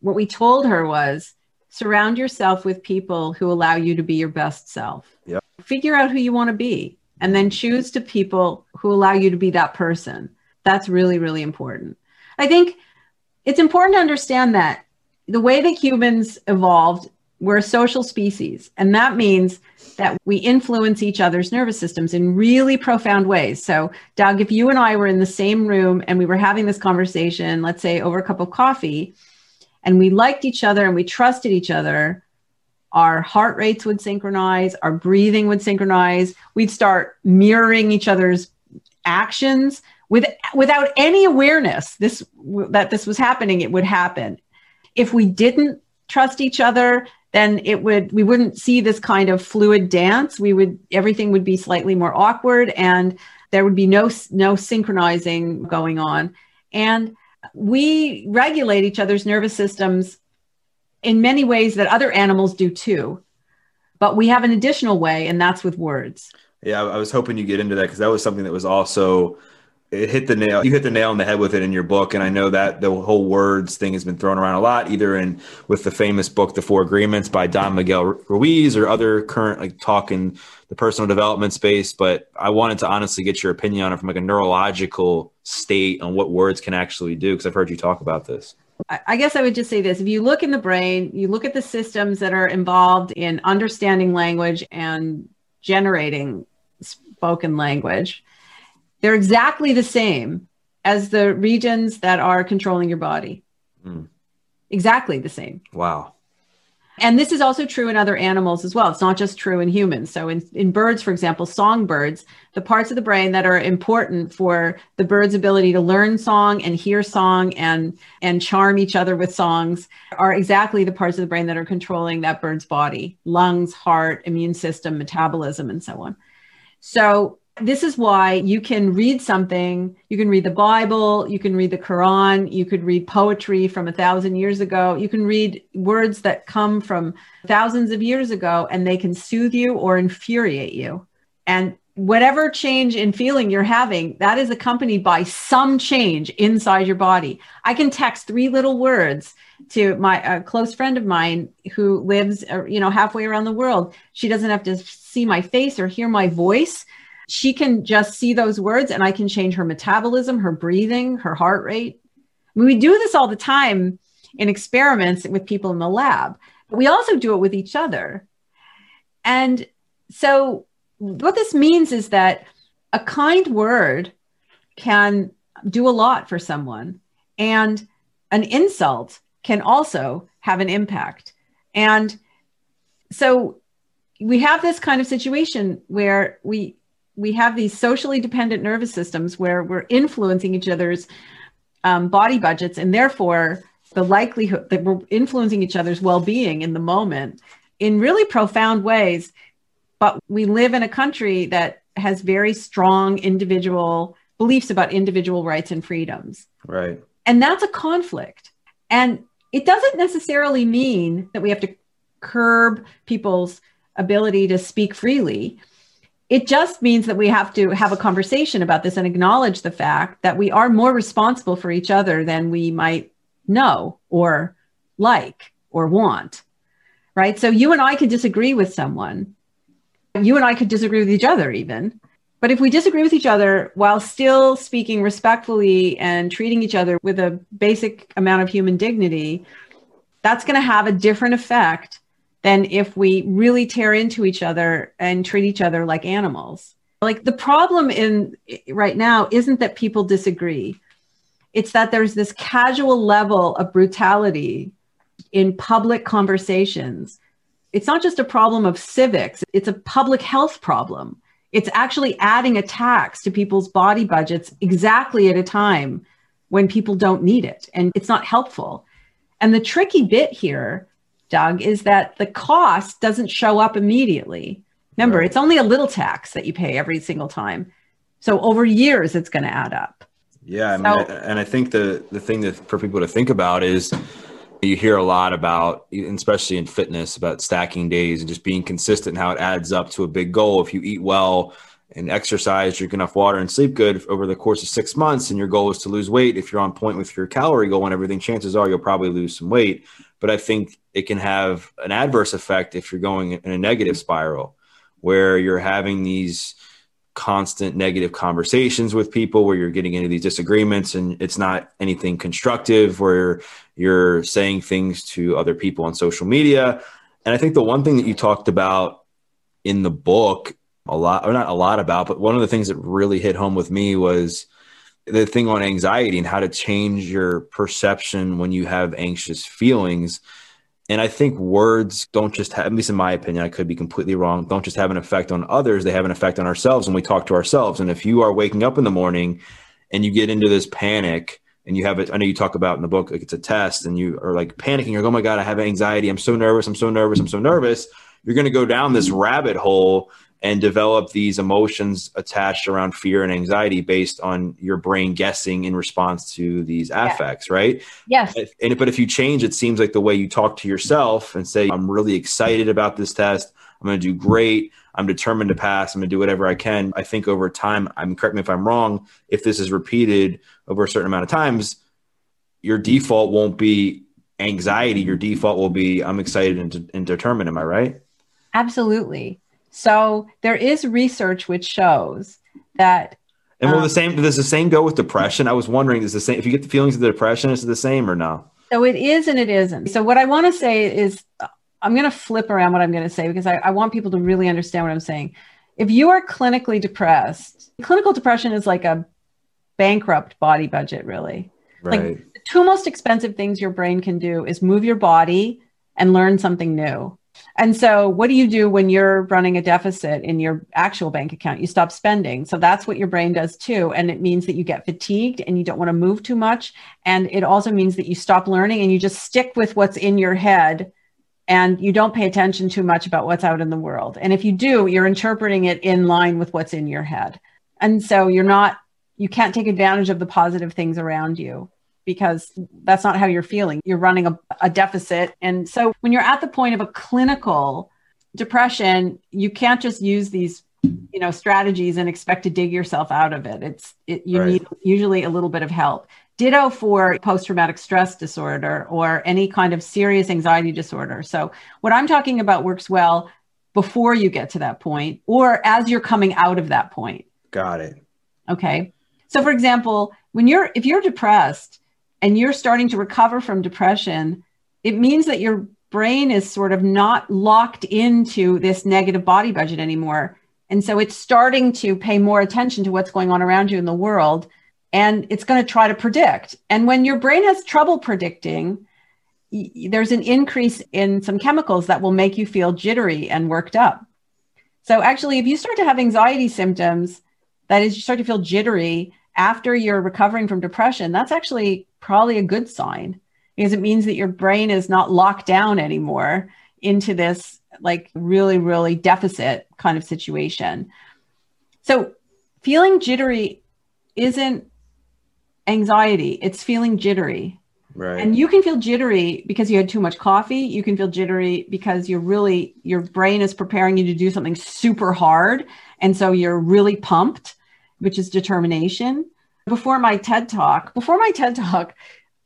what we told her was surround yourself with people who allow you to be your best self. Yeah. Figure out who you want to be, and then choose to people who allow you to be that person. That's really, really important. I think it's important to understand that the way that humans evolved, we're a social species, and that means that we influence each other's nervous systems in really profound ways. So, Doug, if you and I were in the same room and we were having this conversation, let's say over a cup of coffee, and we liked each other and we trusted each other, our heart rates would synchronize, our breathing would synchronize, we'd start mirroring each other's actions without any awareness that this was happening, it would happen. If we didn't trust each other, then we wouldn't see this kind of fluid dance. Everything would be slightly more awkward, and there would be no synchronizing going on. And we regulate each other's nervous systems in many ways that other animals do too, but we have an additional way, and that's with words. Yeah. I was hoping you get into that, because that was something that was also, you hit the nail on the head with it in your book. And I know that the whole words thing has been thrown around a lot, either with the famous book, The Four Agreements by Don Miguel Ruiz, or other current talk in the personal development space. But I wanted to honestly get your opinion on it from a neurological state on what words can actually do, because I've heard you talk about this. I guess I would just say this. If you look in the brain, you look at the systems that are involved in understanding language and generating spoken language, they're exactly the same as the regions that are controlling your body. Mm. Exactly the same. Wow. And this is also true in other animals as well. It's not just true in humans. So in birds, for example, songbirds, the parts of the brain that are important for the bird's ability to learn song and hear song and charm each other with songs are exactly the parts of the brain that are controlling that bird's body: lungs, heart, immune system, metabolism, and so on. So this is why you can read something, you can read the Bible, you can read the Quran, you could read poetry from 1,000 years ago, you can read words that come from thousands of years ago, and they can soothe you or infuriate you. And whatever change in feeling you're having, that is accompanied by some change inside your body. I can text three little words to a close friend of mine who lives halfway around the world. She doesn't have to see my face or hear my voice. She can just see those words, and I can change her metabolism, her breathing, her heart rate. I mean, we do this all the time in experiments with people in the lab, but we also do it with each other. And so what this means is that a kind word can do a lot for someone, and an insult can also have an impact. And so we have this kind of situation where we have these socially dependent nervous systems where we're influencing each other's body budgets, and therefore the likelihood that we're influencing each other's well-being in the moment in really profound ways. But we live in a country that has very strong individual beliefs about individual rights and freedoms. Right. And that's a conflict. And it doesn't necessarily mean that we have to curb people's ability to speak freely. It just means that we have to have a conversation about this and acknowledge the fact that we are more responsible for each other than we might know or like or want, right? So you and I could disagree with someone. You and I could disagree with each other even. But if we disagree with each other while still speaking respectfully and treating each other with a basic amount of human dignity, that's going to have a different effect than if we really tear into each other and treat each other like animals. Like, the problem in right now isn't that people disagree. It's that there's this casual level of brutality in public conversations. It's not just a problem of civics. It's a public health problem. It's actually adding attacks to people's body budgets exactly at a time when people don't need it and it's not helpful. And the tricky bit here, Doug, is that the cost doesn't show up immediately. Remember, It's only a little tax that you pay every single time. So over years, it's going to add up. Yeah. I think the thing that for people to think about is you hear a lot about, especially in fitness, about stacking days and just being consistent and how it adds up to a big goal. If you eat well and exercise, drink enough water and sleep good over the course of 6 months and your goal is to lose weight, if you're on point with your calorie goal and everything, chances are you'll probably lose some weight. But I think it can have an adverse effect if you're going in a negative spiral where you're having these constant negative conversations with people where you're getting into these disagreements and it's not anything constructive, where you're saying things to other people on social media. And I think the one thing that you talked about in the book but one of the things that really hit home with me was the thing on anxiety and how to change your perception when you have anxious feelings. And I think words don't just have, at least in my opinion, I could be completely wrong, don't just have an effect on others. They have an effect on ourselves when we talk to ourselves. And if you are waking up in the morning and you get into this panic and you have it, I know you talk about in the book, like it's a test and you are like panicking, you're like, oh my God, I have anxiety. I'm so nervous. You're going to go down this rabbit hole and develop these emotions attached around fear and anxiety based on your brain guessing in response to these affects, right? Yes. But if you change, it seems like the way you talk to yourself and say, I'm really excited about this test. I'm going to do great. I'm determined to pass. I'm going to do whatever I can. I think over time, correct me if I'm wrong, if this is repeated over a certain amount of times, your default won't be anxiety. Your default will be, I'm excited and determined. Am I right? Absolutely. So there is research which shows that. And does the same go with depression? I was wondering, is the same, if you get the feelings of the depression, is it the same or no? So it is and it isn't. So what I want to say is, I'm going to flip around what I'm going to say because I want people to really understand what I'm saying. If you are clinically depressed, clinical depression is like a bankrupt body budget, really. Right. Like the two most expensive things your brain can do is move your body and learn something new. And so what do you do when you're running a deficit in your actual bank account? You stop spending. So that's what your brain does too. And it means that you get fatigued and you don't want to move too much. And it also means that you stop learning and you just stick with what's in your head and you don't pay attention too much about what's out in the world. And if you do, you're interpreting it in line with what's in your head. And so you can't take advantage of the positive things around you, because that's not how you're feeling. You're running a deficit. And so when you're at the point of a clinical depression, you can't just use these, strategies and expect to dig yourself out of it. You need usually a little bit of help. Ditto for post-traumatic stress disorder or any kind of serious anxiety disorder. So what I'm talking about works well before you get to that point or as you're coming out of that point. Got it. Okay. So for example, if you're depressed, and you're starting to recover from depression, it means that your brain is sort of not locked into this negative body budget anymore. And so it's starting to pay more attention to what's going on around you in the world, and it's going to try to predict. And when your brain has trouble predicting, there's an increase in some chemicals that will make you feel jittery and worked up. So actually, if you start to have anxiety symptoms, that is, you start to feel jittery after you're recovering from depression, that's actually probably a good sign because it means that your brain is not locked down anymore into this like really, really deficit kind of situation. So feeling jittery isn't anxiety, it's feeling jittery. Right. And you can feel jittery because you had too much coffee. You can feel jittery because your brain is preparing you to do something super hard. And so you're really pumped, which is determination. Before my TED talk,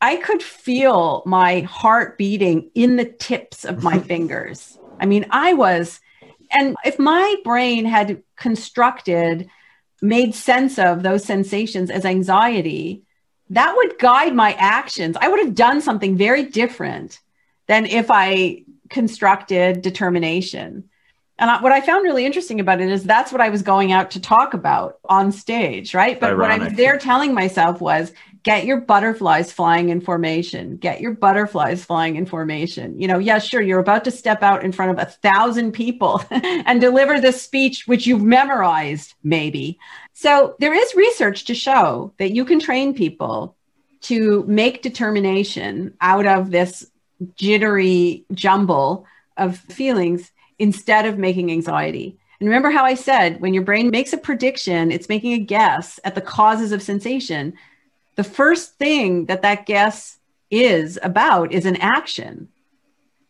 I could feel my heart beating in the tips of my fingers. I mean, and if my brain had made sense of those sensations as anxiety, that would guide my actions. I would have done something very different than if I constructed determination. And what I found really interesting about it is that's what I was going out to talk about on stage, right? But ironic. What I was there telling myself was, get your butterflies flying in formation. Get your butterflies flying in formation. You're about to step out in front of 1,000 people and deliver this speech, which you've memorized, maybe. So there is research to show that you can train people to make determination out of this jittery jumble of feelings instead of making anxiety. And remember how I said, when your brain makes a prediction, it's making a guess at the causes of sensation. The first thing that guess is about is an action.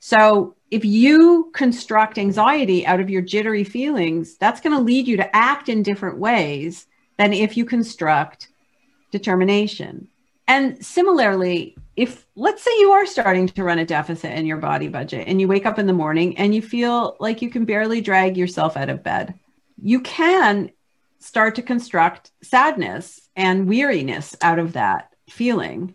So if you construct anxiety out of your jittery feelings, that's going to lead you to act in different ways than if you construct determination. And similarly, if let's say you are starting to run a deficit in your body budget and you wake up in the morning and you feel like you can barely drag yourself out of bed, you can start to construct sadness and weariness out of that feeling.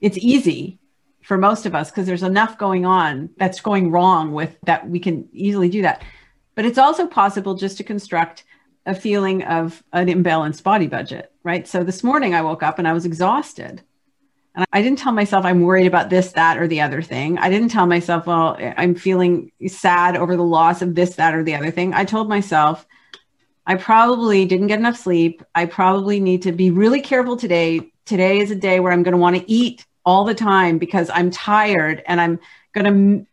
It's easy for most of us because there's enough going on that's going wrong with that. We can easily do that. But it's also possible just to construct a feeling of an imbalanced body budget, right? So this morning I woke up and I was exhausted. And I didn't tell myself I'm worried about this, that, or the other thing. I didn't tell myself, well, I'm feeling sad over the loss of this, that, or the other thing. I told myself, I probably didn't get enough sleep. I probably need to be really careful today. Today is a day where I'm going to want to eat all the time because I'm tired, and I'm going to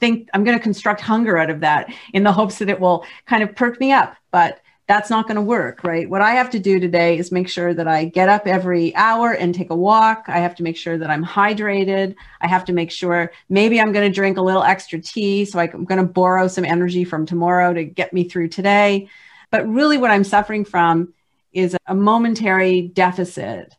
think I'm going to construct hunger out of that in the hopes that it will kind of perk me up. But that's not going to work, right? What I have to do today is make sure that I get up every hour and take a walk. I have to make sure that I'm hydrated. I have to make sure maybe I'm going to drink a little extra tea so I'm going to borrow some energy from tomorrow to get me through today. But really what I'm suffering from is a momentary deficit.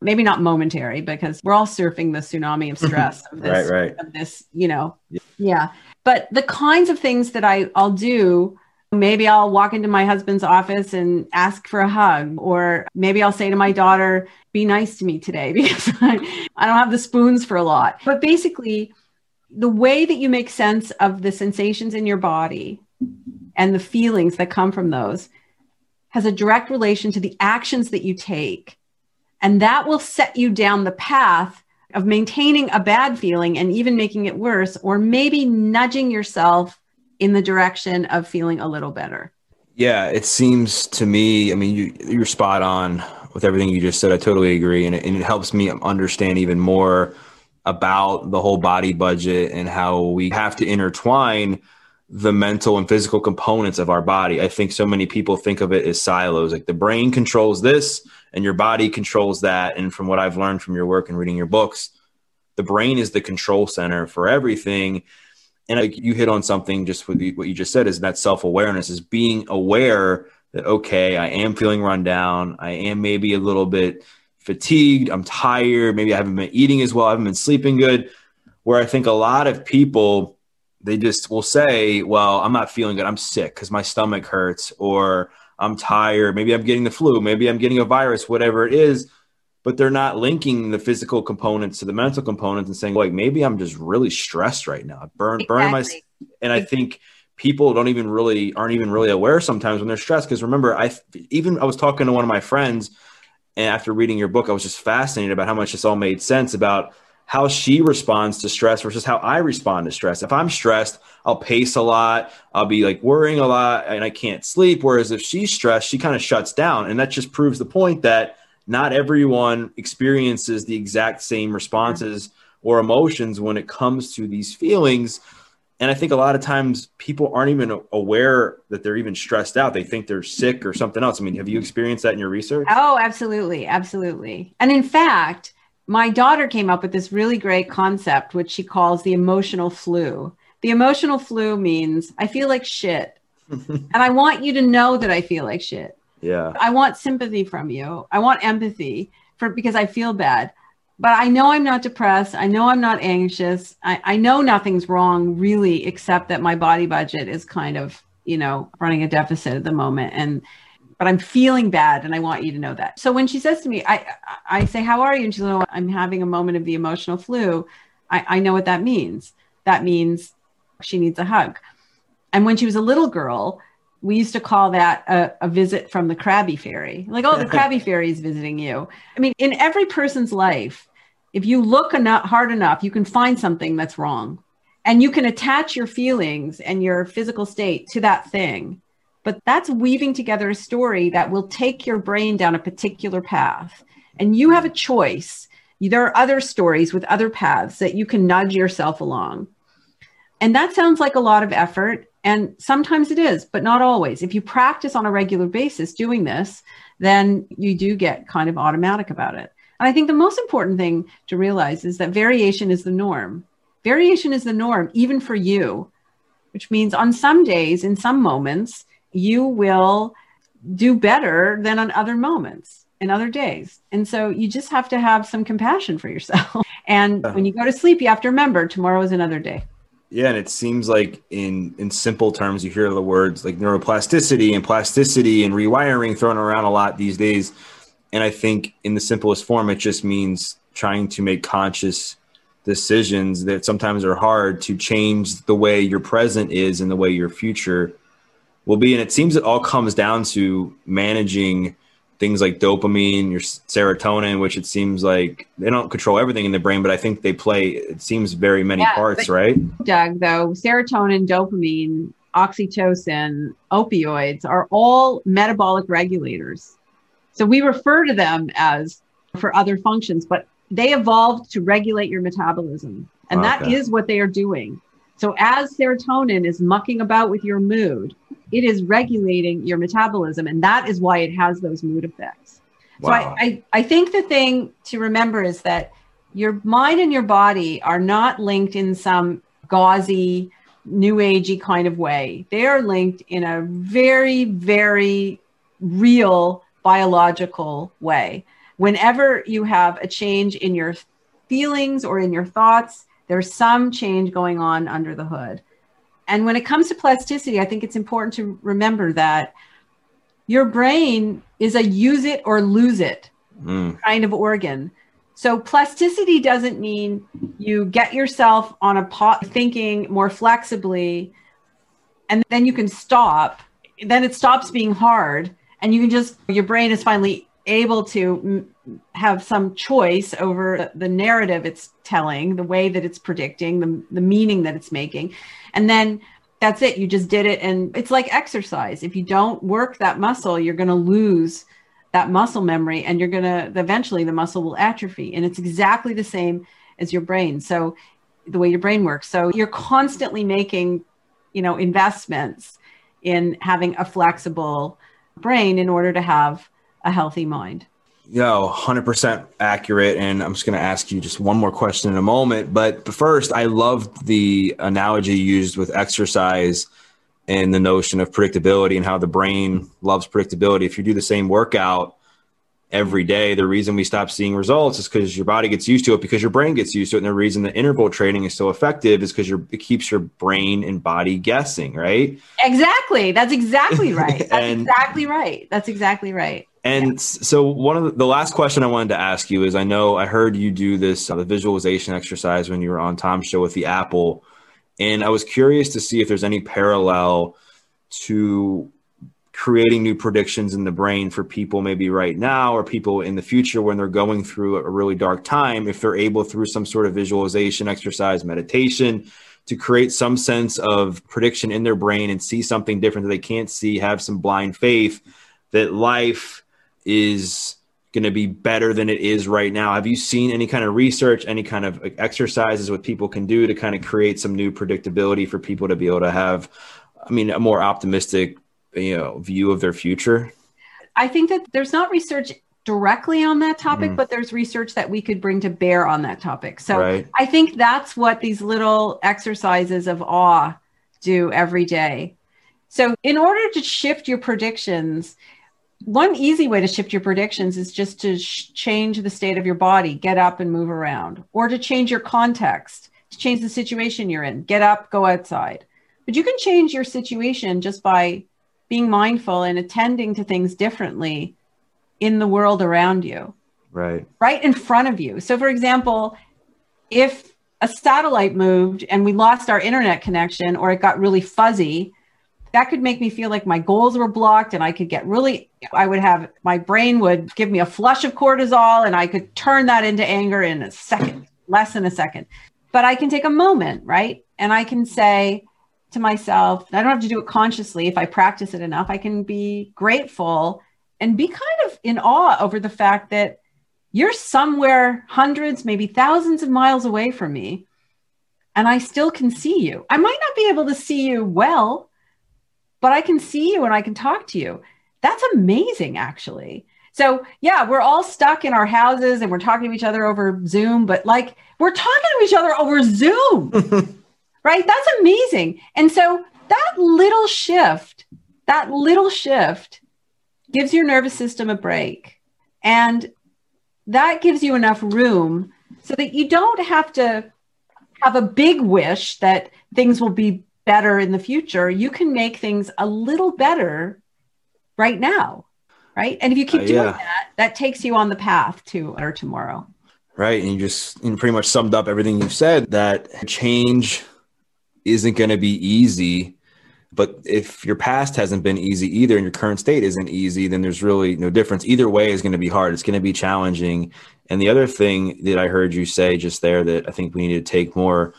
Maybe not momentary, because we're all surfing the tsunami of stress of this, right. Of this, you know. Yeah. But the kinds of things that I'll do, maybe I'll walk into my husband's office and ask for a hug, or maybe I'll say to my daughter, be nice to me today because I don't have the spoons for a lot. But basically, the way that you make sense of the sensations in your body and the feelings that come from those has a direct relation to the actions that you take. And that will set you down the path of maintaining a bad feeling and even making it worse, or maybe nudging yourself in the direction of feeling a little better. Yeah, it seems to me, I mean, you're spot on with everything you just said. I totally agree. And it helps me understand even more about the whole body budget and how we have to intertwine the mental and physical components of our body. I think so many people think of it as silos, like the brain controls this and your body controls that. And from what I've learned from your work and reading your books, the brain is the control center for everything. And like you hit on something just with what you just said, is that self-awareness is being aware that, okay, I am feeling run down. I am maybe a little bit fatigued. I'm tired. Maybe I haven't been eating as well. I haven't been sleeping good. Where I think a lot of people, they just will say, well, I'm not feeling good. I'm sick because my stomach hurts, or I'm tired. Maybe I'm getting the flu. Maybe I'm getting a virus, whatever it is. But they're not linking the physical components to the mental components and saying, like, maybe I'm just really stressed right now. And I think people aren't even really aware sometimes when they're stressed. Because remember, I was talking to one of my friends, and after reading your book, I was just fascinated about how much this all made sense about how she responds to stress versus how I respond to stress. If I'm stressed, I'll pace a lot. I'll be like worrying a lot and I can't sleep. Whereas if she's stressed, she kind of shuts down. And that just proves the point that not everyone experiences the exact same responses or emotions when it comes to these feelings. And I think a lot of times people aren't even aware that they're even stressed out. They think they're sick or something else. I mean, have you experienced that in your research? Oh, absolutely. Absolutely. And in fact, my daughter came up with this really great concept, which she calls the emotional flu. The emotional flu means I feel like shit. And I want you to know that I feel like shit. Yeah. I want sympathy from you. I want empathy because I feel bad, but I know I'm not depressed. I know I'm not anxious. I know nothing's wrong really, except that my body budget is kind of, running a deficit at the moment. But I'm feeling bad and I want you to know that. So when she says to me, I say, how are you? And she's like, oh, I'm having a moment of the emotional flu. I know what that means. That means she needs a hug. And when she was a little girl, we used to call that a visit from the Krabby Fairy. Like, oh, the Krabby Fairy is visiting you. I mean, in every person's life, if you look hard enough, you can find something that's wrong. And you can attach your feelings and your physical state to that thing. But that's weaving together a story that will take your brain down a particular path. And you have a choice. There are other stories with other paths that you can nudge yourself along. And that sounds like a lot of effort. And sometimes it is, but not always. If you practice on a regular basis doing this, then you do get kind of automatic about it. And I think the most important thing to realize is that variation is the norm. Variation is the norm, even for you, which means on some days, in some moments, you will do better than on other moments and other days. And so you just have to have some compassion for yourself. And when you go to sleep, you have to remember tomorrow is another day. Yeah, and it seems like in simple terms, you hear the words like neuroplasticity and plasticity and rewiring thrown around a lot these days. And I think in the simplest form, it just means trying to make conscious decisions that sometimes are hard to change the way your present is and the way your future will be. And it seems it all comes down to managing things like dopamine, your serotonin, which it seems like they don't control everything in the brain, but I think they play, it seems, very many parts, right? Doug, though, serotonin, dopamine, oxytocin, opioids are all metabolic regulators. So we refer to them as for other functions, but they evolved to regulate your metabolism. And that is what they are doing. So as serotonin is mucking about with your mood, it is regulating your metabolism. And that is why it has those mood effects. Wow. So I think the thing to remember is that your mind and your body are not linked in some gauzy, new agey kind of way. They are linked in a very, very real biological way. Whenever you have a change in your feelings or in your thoughts, there's some change going on under the hood. And when it comes to plasticity, I think it's important to remember that your brain is a use it or lose it kind of organ. So plasticity doesn't mean you get yourself on a pot thinking more flexibly, and then you can stop. Then it stops being hard. And you can just, your brain is finally able to have some choice over the narrative it's telling, the way that it's predicting, the meaning that it's making. And then that's it. You just did it. And it's like exercise. If you don't work that muscle, you're going to lose that muscle memory, and you're going to, eventually the muscle will atrophy. And it's exactly the same as your brain. So the way your brain works. So you're constantly making, investments in having a flexible brain in order to have a healthy mind. 100% accurate. And I'm just going to ask you just one more question in a moment. But first, I loved the analogy you used with exercise and the notion of predictability and how the brain loves predictability. If you do the same workout every day, the reason we stop seeing results is because your body gets used to it, because your brain gets used to it. And the reason the interval training is so effective is because it keeps your brain and body guessing, right? Exactly. That's exactly right. That's exactly right. And so one of the last question I wanted to ask you is, I know I heard you do this, the visualization exercise when you were on Tom's show with the apple. And I was curious to see if there's any parallel to creating new predictions in the brain for people maybe right now or people in the future when they're going through a really dark time, if they're able through some sort of visualization exercise, meditation, to create some sense of prediction in their brain and see something different that they can't see, have some blind faith that life is going to be better than it is right now. Have you seen any kind of research, any kind of exercises what people can do to kind of create some new predictability for people to be able to have, a more optimistic view of their future? I think that there's not research directly on that topic, but there's research that we could bring to bear on that topic. So I think that's what these little exercises of awe do every day. So in order to shift your predictions, one easy way to shift your predictions is just to change the state of your body, get up and move around, or to change your context, to change the situation you're in, get up, go outside. But you can change your situation just by being mindful and attending to things differently in the world around you, right in front of you. So for example, if a satellite moved and we lost our internet connection or it got really fuzzy, that could make me feel like my goals were blocked and I could get really, my brain would give me a flush of cortisol and I could turn that into anger in a second, less than a second. But I can take a moment, right? And I can say to myself, I don't have to do it consciously. If I practice it enough, I can be grateful and be kind of in awe over the fact that you're somewhere hundreds, maybe thousands of miles away from me, and I still can see you. I might not be able to see you well, but I can see you and I can talk to you. That's amazing, actually. So yeah, we're all stuck in our houses and we're talking to each other over Zoom, but like we're talking to each other over Zoom, right? That's amazing. And so that little shift gives your nervous system a break. And that gives you enough room so that you don't have to have a big wish that things will be better in the future. You can make things a little better right now. Right. And if you keep doing that takes you on the path to better tomorrow. Right. And you pretty much summed up everything you've said, that change isn't going to be easy. But if your past hasn't been easy either, and your current state isn't easy, then there's really no difference. Either way is going to be hard. It's going to be challenging. And the other thing that I heard you say just there that I think we need to take more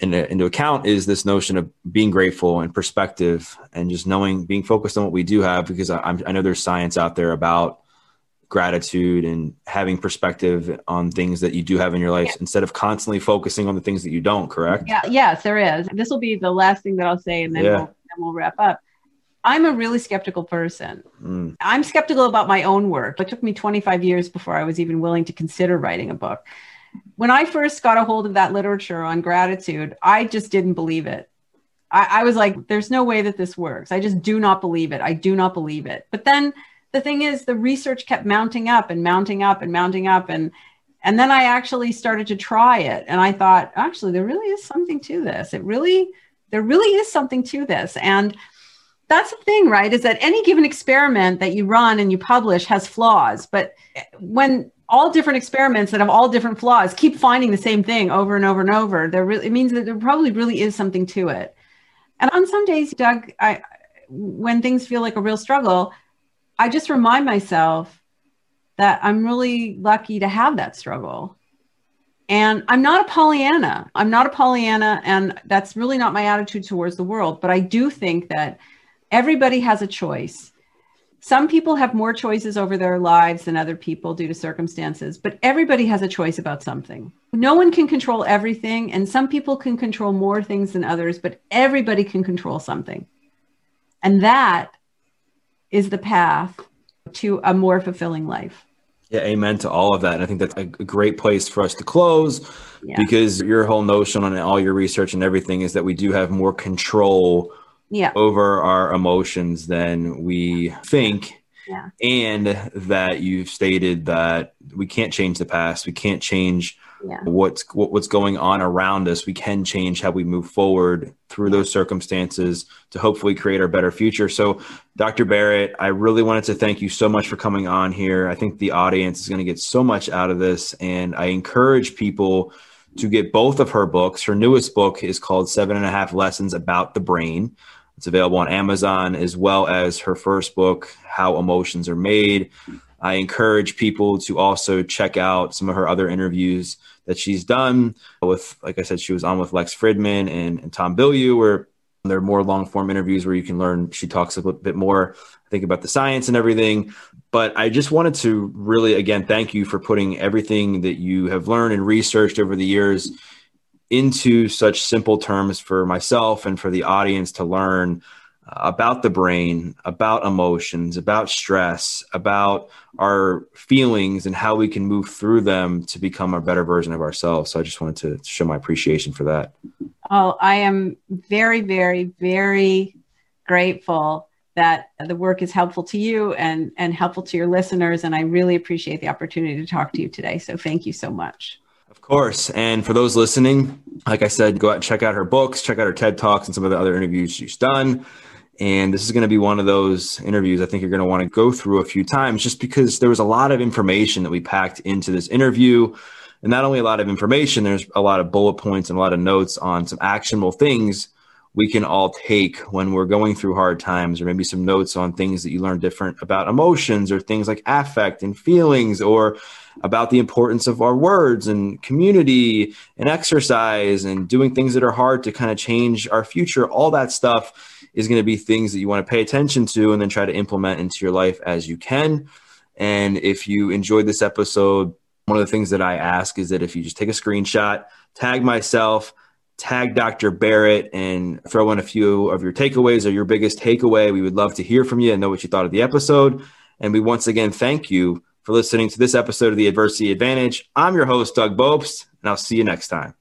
into account is this notion of being grateful and perspective and just knowing, being focused on what we do have, because I know there's science out there about gratitude and having perspective on things that you do have in your life instead of constantly focusing on the things that you don't, correct? Yeah. Yes, there is. This will be the last thing that I'll say, and then we'll wrap up. I'm a really skeptical person. I'm skeptical about my own work. It took me 25 years before I was even willing to consider writing a book. When I first got a hold of that literature on gratitude, I just didn't believe it. I was like, there's no way that this works. I just do not believe it. I do not believe it. But then the thing is, the research kept mounting up and mounting up and mounting up. And then I actually started to try it. And I thought, actually, there really is something to this. There really is something to this. And that's the thing, right? Is that any given experiment that you run and you publish has flaws. But when all different experiments that have all different flaws keep finding the same thing over and over and over, it means that there probably really is something to it. And on some days, Doug, when things feel like a real struggle, I just remind myself that I'm really lucky to have that struggle. And I'm not a Pollyanna. And that's really not my attitude towards the world. But I do think that everybody has a choice. Some people have more choices over their lives than other people due to circumstances, but everybody has a choice about something. No one can control everything, and some people can control more things than others, but everybody can control something. And that is the path to a more fulfilling life. Yeah, amen to all of that. And I think that's a great place for us to close, because your whole notion on all your research and everything is that we do have more control over our emotions than we think. Yeah. And that you've stated that we can't change the past. We can't change what's going on around us. We can change how we move forward through those circumstances to hopefully create our better future. So Dr. Barrett, I really wanted to thank you so much for coming on here. I think the audience is going to get so much out of this, and I encourage people to get both of her books. Her newest book is called 7.5 Lessons About the Brain. It's available on Amazon, as well as her first book, How Emotions Are Made. I encourage people to also check out some of her other interviews that she's done with, like I said, she was on with Lex Fridman and Tom Bilyeu, where there are more long-form interviews where you can learn. She talks a bit more, I think, about the science and everything. But I just wanted to really, again, thank you for putting everything that you have learned and researched over the years into such simple terms for myself and for the audience to learn about the brain, about emotions, about stress, about our feelings and how we can move through them to become a better version of ourselves. So I just wanted to show my appreciation for that. Oh, I am very, very, very grateful that the work is helpful to you and helpful to your listeners. And I really appreciate the opportunity to talk to you today. So thank you so much. Of course. And for those listening, like I said, go out and check out her books, check out her TED Talks and some of the other interviews she's done. And this is going to be one of those interviews I think you're going to want to go through a few times, just because there was a lot of information that we packed into this interview. And not only a lot of information, there's a lot of bullet points and a lot of notes on some actionable things we can all take when we're going through hard times, or maybe some notes on things that you learn different about emotions or things like affect and feelings, or about the importance of our words and community and exercise and doing things that are hard to kind of change our future. All that stuff is going to be things that you want to pay attention to and then try to implement into your life as you can. And if you enjoyed this episode, One of the things that I ask is that if you just take a screenshot, tag myself, tag Dr. Barrett, and throw in a few of your takeaways or your biggest takeaway, we would love to hear from you and know what you thought of the episode. And we once again thank you for listening to this episode of the Adversity Advantage. I'm your host, Doug Bopst, and I'll see you next time.